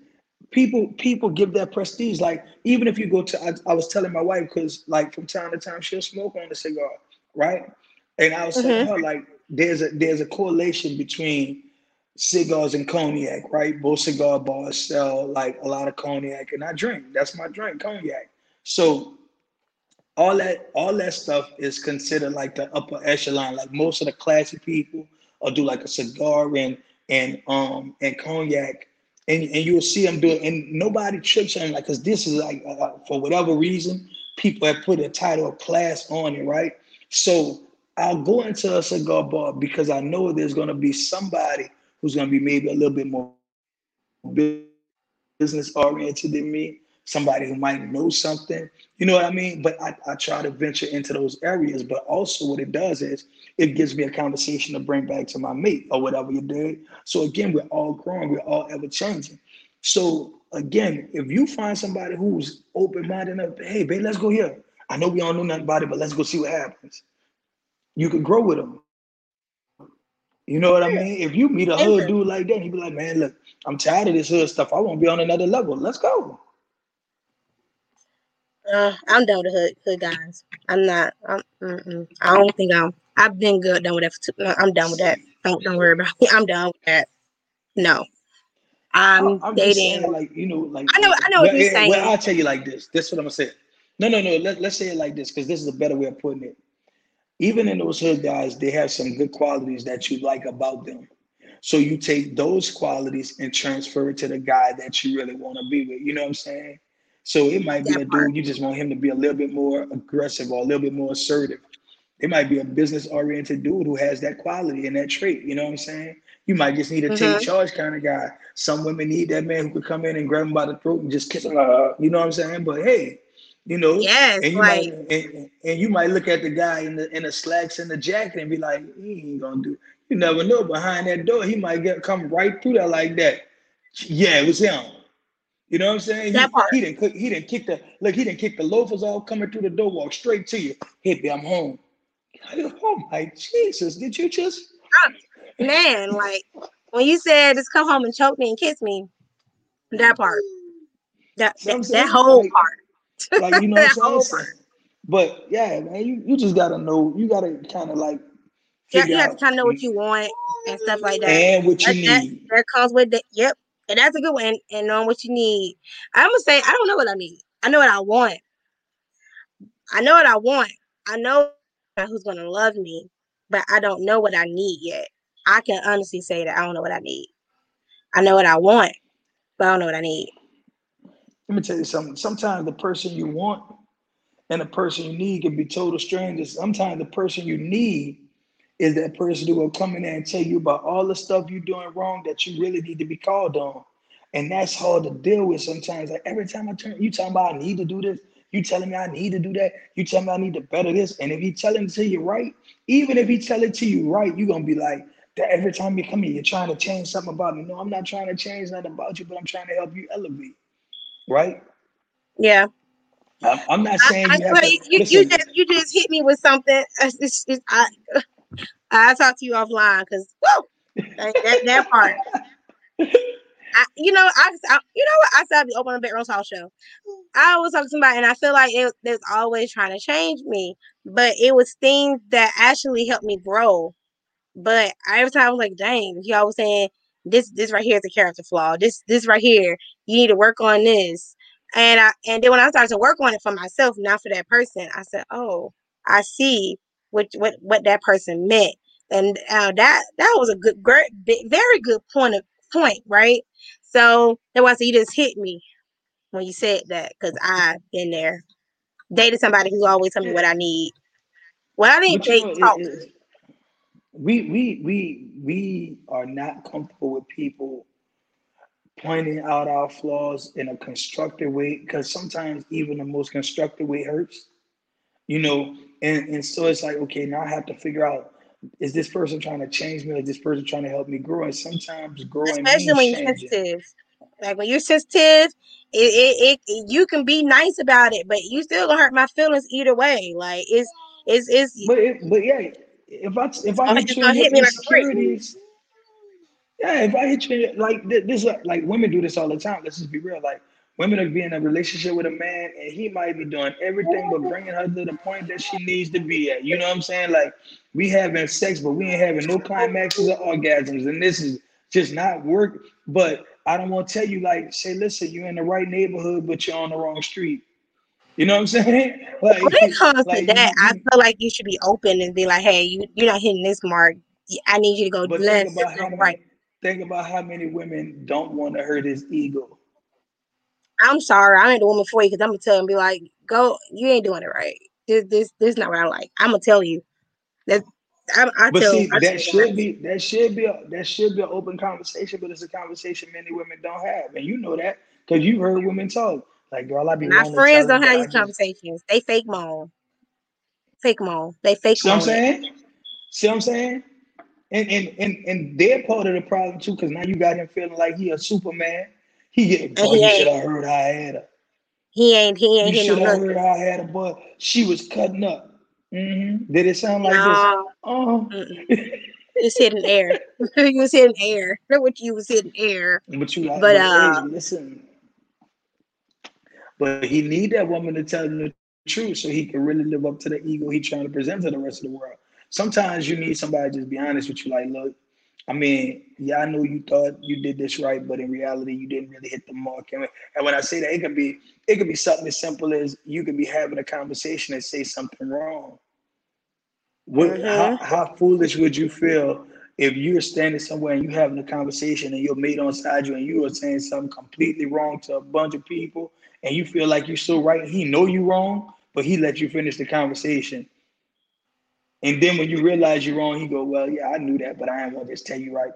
People people give that prestige. Like, even if you go to, I, I was telling my wife, because like from time to time, she'll smoke on the cigar. Right. And I was mm-hmm. saying, oh, like, there's a there's a correlation between cigars and cognac, right? Both cigar bars sell like a lot of cognac, and I drink. That's my drink, cognac. So all that all that stuff is considered like the upper echelon. Like most of the classy people will do like a cigar and and um and cognac, and and you'll see them do it, and nobody trips on like, because this is like uh, for whatever reason, people have put a title of class on it, right? So I'll go into a cigar bar because I know there's going to be somebody who's going to be maybe a little bit more business oriented than me, somebody who might know something, you know what I mean? But I, I try to venture into those areas. But also what it does is it gives me a conversation to bring back to my mate or whatever you do. So again, we're all growing, we're all ever changing. So again, if you find somebody who's open-minded enough, hey, babe, let's go here. I know we all know nothing about it, but let's go see what happens. You could grow with them. You know what I mean? If you meet a hood dude like that, he'd be like, man, look, I'm tired of this hood stuff. I want to be on another level. Let's go. Uh, I'm done with the hood, hood guys. I'm not. I'm, mm-mm. I don't think I'm. I've been good done with that. For two, I'm done with that. Don't don't worry about me. I'm done with that. No. I'm, I'm dating. Saying, like, you know, like, I know. I know well, what you're saying. Well, I'll tell you like this. This is what I'm going to say. No, no, no. Let, let's say it like this, because this is a better way of putting it. Even in those hood guys, they have some good qualities that you like about them. So you take those qualities and transfer it to the guy that you really want to be with. You know what I'm saying? So it might be a dude, you just want him to be a little bit more aggressive or a little bit more assertive. It might be a business-oriented dude who has that quality and that trait. You know what I'm saying? You might just need a mm-hmm. take charge kind of guy. Some women need that man who could come in and grab him by the throat and just kiss him. You know what I'm saying? But hey. You know, yes, and you right. might and, and you might look at the guy in the in the slacks and the jacket and be like, he ain't gonna do it. You never know. Behind that door, he might get come right through there like that. Yeah, it was him. You know what I'm saying? That he, part. he didn't he didn't kick the look. He didn't kick the loafers off coming through the door. Walk straight to you. Hit me. I'm home. Oh my Jesus! Did you just oh, man? Like when you said just come home and choke me and kiss me. That part. That that, that whole like, part. Like, you know what I'm saying? But yeah, man, you, you just gotta know, you gotta kind of like, yeah, you have to kind of know what you want and stuff like that, and what you that, need. That, that comes with the yep, and that's a good one. And knowing what you need, I'm gonna say I don't know what I need. I know what I want. I know what I want. I know who's gonna love me, but I don't know what I need yet. I can honestly say that I don't know what I need. I know what I want, but I don't know what I need. Let me tell you something. Sometimes the person you want and the person you need can be total strangers. Sometimes the person you need is that person who will come in there and tell you about all the stuff you're doing wrong that you really need to be called on. And that's hard to deal with sometimes. Like every time I turn, you talking about I need to do this. You telling me I need to do that? You telling me I need to better this? And if he telling it to you right, even if he tell it to you right, you're going to be like, that every time you come here, you're trying to change something about me. No, I'm not trying to change nothing about you, but I'm trying to help you elevate. Right? Yeah. I'm, I'm not saying I, you, I, have you, to, you, you, just, you just hit me with something. It's just, I, I'll talk to you offline because, whoa, that, that, that part. I, you know, I, I you know what I said. I'd open a bedroom talk show. I was talking to somebody, and I feel like it, it was always trying to change me, but it was things that actually helped me grow. But every time I was like, "Dang, you always saying this. This right here is a character flaw. This, this right here, you need to work on this." And I, and then when I started to work on it for myself, not for that person, I said, "Oh, I see what what what that person meant." And uh, that that was a good, great, very good point of point, right? So that's why I said you just hit me when you said that, because I've been there, dated somebody who always tell me what I need. Well, I didn't date talk. We we we we are not comfortable with people pointing out our flaws in a constructive way, because sometimes even the most constructive way hurts, you know. And and so it's like, okay, now I have to figure out, is this person trying to change me? Or is this person trying to help me grow? And sometimes growing, especially when you're sensitive, like when you're sensitive, it, it it you can be nice about it, but you still gonna hurt my feelings either way. Like it's it's it's. But it, but yeah, if I if I hit you with insecurities, yeah, if I hit you like this, like women do this all the time. Let's just be real. Like women are being in a relationship with a man, and he might be doing everything but bringing her to the point that she needs to be at. You know what I'm saying? Like. We having sex, but we ain't having no climaxes or orgasms, and this is just not work. But I don't want to tell you, like, say, listen, you're in the right neighborhood, but you're on the wrong street. You know what I'm saying? Like, when it comes like, to that, you, I feel like you should be open and be like, hey, you, you're not hitting this mark. I need you to go left. Right. Think about how many women don't want to hurt his ego. I'm sorry, I ain't the woman for you, because I'm gonna tell him, be like, go, you ain't doing it right. This, this, this is not what I like. I'm gonna tell you. That, I, I but tell, see, I that should that. be that should be a, that should be an open conversation, but it's a conversation many women don't have, and you know that because you've heard women talk. Like, girl, I be my friends don't have these conversations. They fake moan, fake moan. They fake. See what I'm saying? See what I'm saying? And and and and they're part of the problem too, because now you got him feeling like he a Superman. He getting, boy, you should have heard how I had her. He ain't. He ain't. You should have heard how I had her, boy. She was cutting up. Mm-hmm. Did it sound like no. this? Oh, it's hidden air. You was hidden air. That's what you was hidden air. But you, like, but uh, hey, listen. But he need that woman to tell him the truth so he can really live up to the ego he's trying to present to the rest of the world. Sometimes you need somebody to just be honest with you. Like, look, I mean, yeah, I know you thought you did this right, but in reality, you didn't really hit the mark. And when I say that, it could be it could be something as simple as you could be having a conversation and say something wrong. What, mm-hmm. how, how foolish would you feel if you're standing somewhere and you're having a conversation and your mate on side you and you are saying something completely wrong to a bunch of people, and you feel like you're so right? He know you wrong, but he let you finish the conversation. And then when you realize you're wrong, he go, well, yeah, I knew that, but I ain't gonna just tell you right.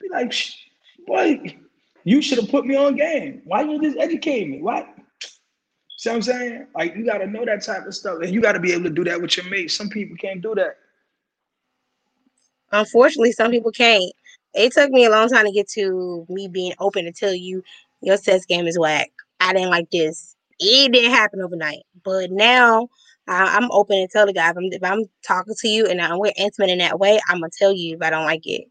Be like, boy, you should have put me on game. Why you just educate me? Why? See what I'm saying? Like, you gotta know that type of stuff, and you gotta be able to do that with your mate. Some people can't do that. Unfortunately, some people can't. It took me a long time to get to me being open to tell you your sex game is whack. I didn't like this. It didn't happen overnight, but now I'm open and tell the guy, if I'm, if I'm talking to you and I'm, we're intimate in that way, I'm going to tell you if I don't like it.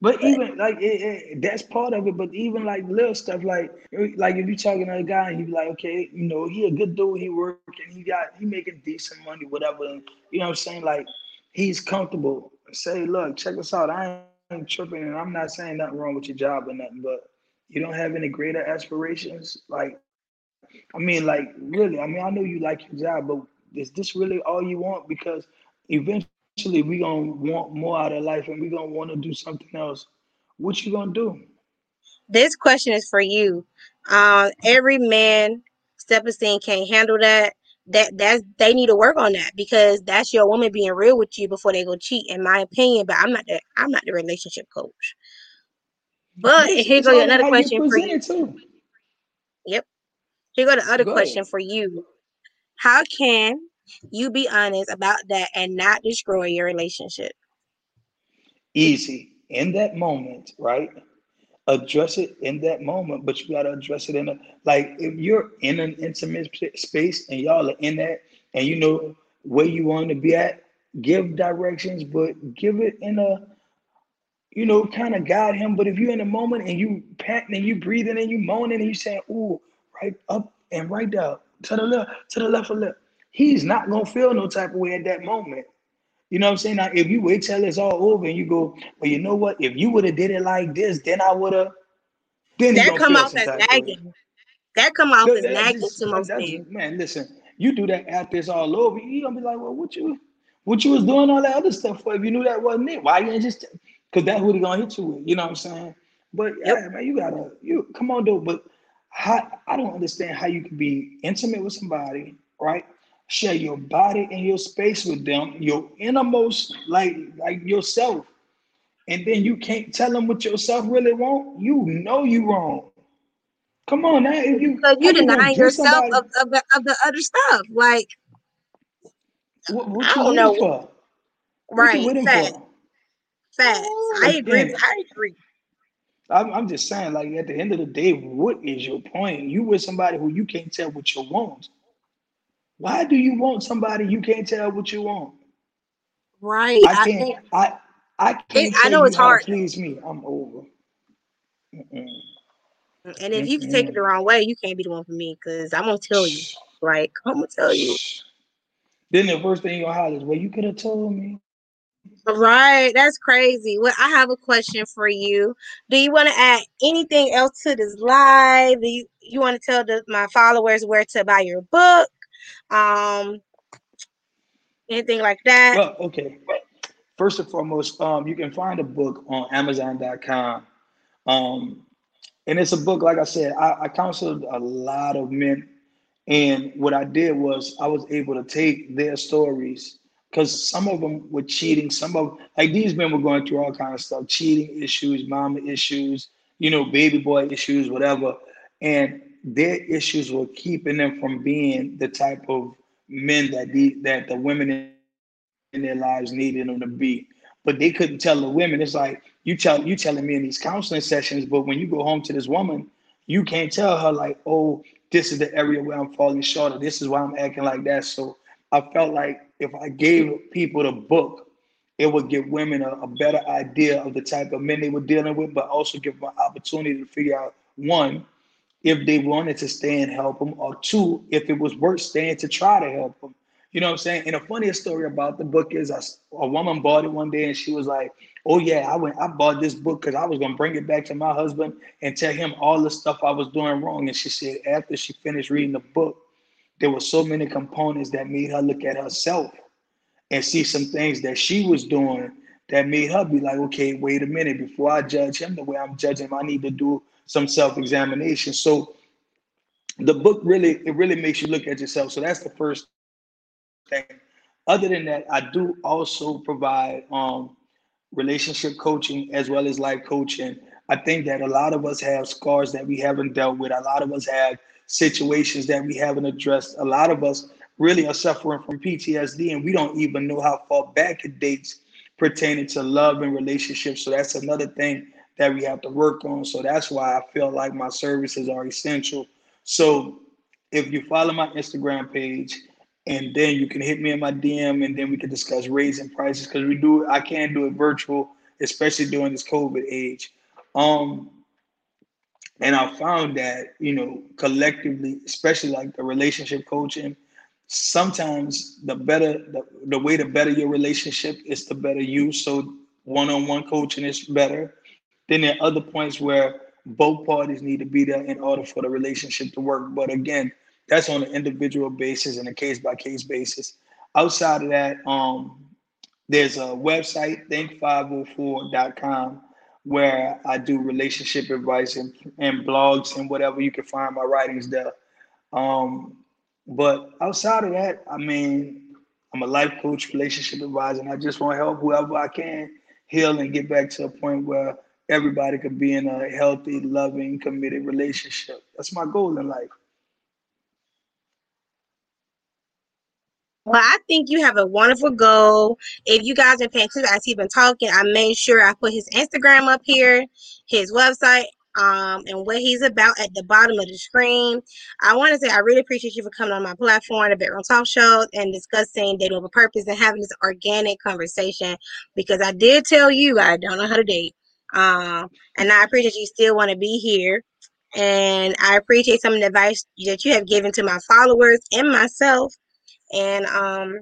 But, but even like, it, it, that's part of it. But even like little stuff, like, like if you're talking to a guy and you be like, okay, you know, he a good dude, he working, he got, he making decent money, whatever. And, you know what I'm saying? Like, he's comfortable. Say, look, check this out. I ain't tripping, and I'm not saying nothing wrong with your job or nothing, but you don't have any greater aspirations. Like, I mean, like, really, I mean, I know you like your job, but is this really all you want? Because eventually we're going to want more out of life, and we're going to want to do something else. What you going to do? This question is for you. Uh, every man, stepping in, can't handle that. That that's, they need to work on that, because that's your woman being real with you before they go cheat, in my opinion. But I'm not the, I'm not the relationship coach. But here's another question for you. Too. Yep. Here go the other go question ahead. For you. How can you be honest about that and not destroy your relationship? Easy. In that moment, right? Address it in that moment, but you got to address it in a, like if you're in an intimate space and y'all are in that and you know where you want to be at, give directions, but give it in a, you know, kind of guide him. But if you're in a moment and you panting and you breathing and you moaning and you saying, ooh, right up and right down, to the left, to the left of left, he's not going to feel no type of way at that moment. You know what I'm saying? Now, if you wait till it's all over and you go, well, you know what? If you would have did it like this, then I would have. Then that come off as nagging. That come off as nagging to most people. Man, listen, you do that after it's all over, you're going to be like, well, what you what you was doing all that other stuff for if you knew that wasn't it? Why you ain't just, because that's who they're going to hit you with. You know what I'm saying? But, yep. Yeah, man, you got to, you come on, though. But how, I don't understand how you can be intimate with somebody, right? Share your body and your space with them, your innermost, like like yourself. And then you can't tell them what yourself really want. You know you wrong. Come on now. If you, so you deny yourself of, of, the, of the other stuff. Like, what, what I don't know. For? Right. Facts. Facts. I agree. I agree. I'm, I'm just saying, like, at the end of the day, what is your point? You with somebody who you can't tell what you want. Why do you want somebody you can't tell what you want? Right. I can't. I think, I, I can't. It, I know it's hard. Please me. I'm over. Mm-mm. And if Mm-mm. you take it the wrong way, you can't be the one for me because I'm gonna tell you. Like I'm gonna tell you. Then the first thing you'll holler is, "Well, you could have told me." Right. That's crazy. Well, I have a question for you. Do you want to add anything else to this live? Do you, you want to tell the, my followers where to buy your book? Um, anything like that? Well, okay. First and foremost, um, you can find a book on amazon dot com. Um, and it's a book, like I said, I, I counseled a lot of men. And what I did was I was able to take their stories because some of them were cheating. Some of like these men were going through all kinds of stuff, cheating issues, mama issues, you know, baby boy issues, whatever. And their issues were keeping them from being the type of men that the, that the women in their lives needed them to be. But they couldn't tell the women. It's like, you tell you telling me in these counseling sessions, but when you go home to this woman, you can't tell her like, oh, this is the area where I'm falling short or this is why I'm acting like that. So I felt like if I gave people the book, it would give women a, a better idea of the type of men they were dealing with, but also give them an opportunity to figure out, one, if they wanted to stay and help them, or two, if it was worth staying to try to help them. You know what I'm saying? And the funniest story about the book is I, a woman bought it one day and she was like, oh yeah, I went, I bought this book because I was going to bring it back to my husband and tell him all the stuff I was doing wrong. And she said after she finished reading the book, there were so many components that made her look at herself and see some things that she was doing that made her be like, okay, wait a minute, before I judge him the way I'm judging him, I need to do some self-examination. So the book really, it really makes you look at yourself. So that's the first thing. Other than that, I do also provide um, relationship coaching as well as life coaching. I think that a lot of us have scars that we haven't dealt with. A lot of us have situations that we haven't addressed. A lot of us really are suffering from P T S D and we don't even know how far back it dates pertaining to love and relationships. So that's another thing that we have to work on. So that's why I feel like my services are essential. So if you follow my Instagram page and then you can hit me in my D M and then we can discuss raising prices because we do, I can't do it virtual, especially during this COVID age. Um, and I found that, you know, collectively, especially like the relationship coaching, sometimes the better, the, the way to better your relationship is to better you. So one-on-one coaching is better. Then there are other points where both parties need to be there in order for the relationship to work. But again, that's on an individual basis and a case-by-case basis. Outside of that, um, there's a website, think five oh four dot com, where I do relationship advice and, and blogs and whatever. You can find my writings there. Um, but outside of that, I mean, I'm a life coach, relationship advisor, and I just want to help whoever I can heal and get back to a point where everybody could be in a healthy, loving, committed relationship. That's my goal in life. Well, I think you have a wonderful goal. If you guys are paying attention as he's been talking, I made sure I put his Instagram up here, his website, um, and what he's about at the bottom of the screen. I want to say I really appreciate you for coming on my platform, The Bedroom Talk Show, and discussing dating with a purpose and having this organic conversation, because I did tell you I don't know how to date. Um, and I appreciate you still want to be here. And I appreciate some of the advice that you have given to my followers and myself. And um,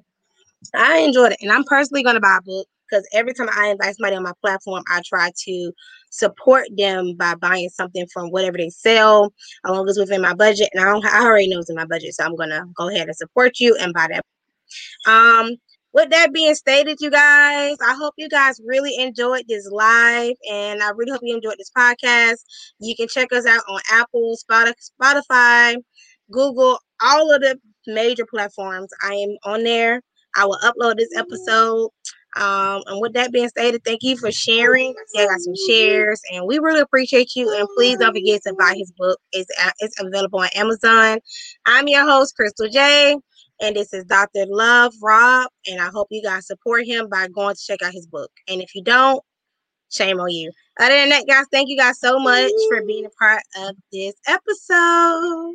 I enjoyed it. And I'm personally going to buy a book, because every time I invite somebody on my platform, I try to support them by buying something from whatever they sell, as long as it's within my budget. And I, don't, I already know it's in my budget, so I'm going to go ahead and support you and buy that book. Um, With that being stated, you guys, I hope you guys really enjoyed this live, and I really hope you enjoyed this podcast. You can check us out on Apple, Spotify, Google, all of the major platforms. I am on there. I will upload this episode. Um, and with that being stated, thank you for sharing. I see I got some shares, and we really appreciate you. And please don't forget to buy his book. It's, it's available on Amazon. I'm your host, Crystal J. And this is Doctor Love Rob, and I hope you guys support him by going to check out his book. And if you don't, shame on you. Other than that, guys, thank you guys so much for being a part of this episode.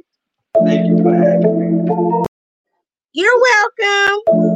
Thank you for having me. You're welcome.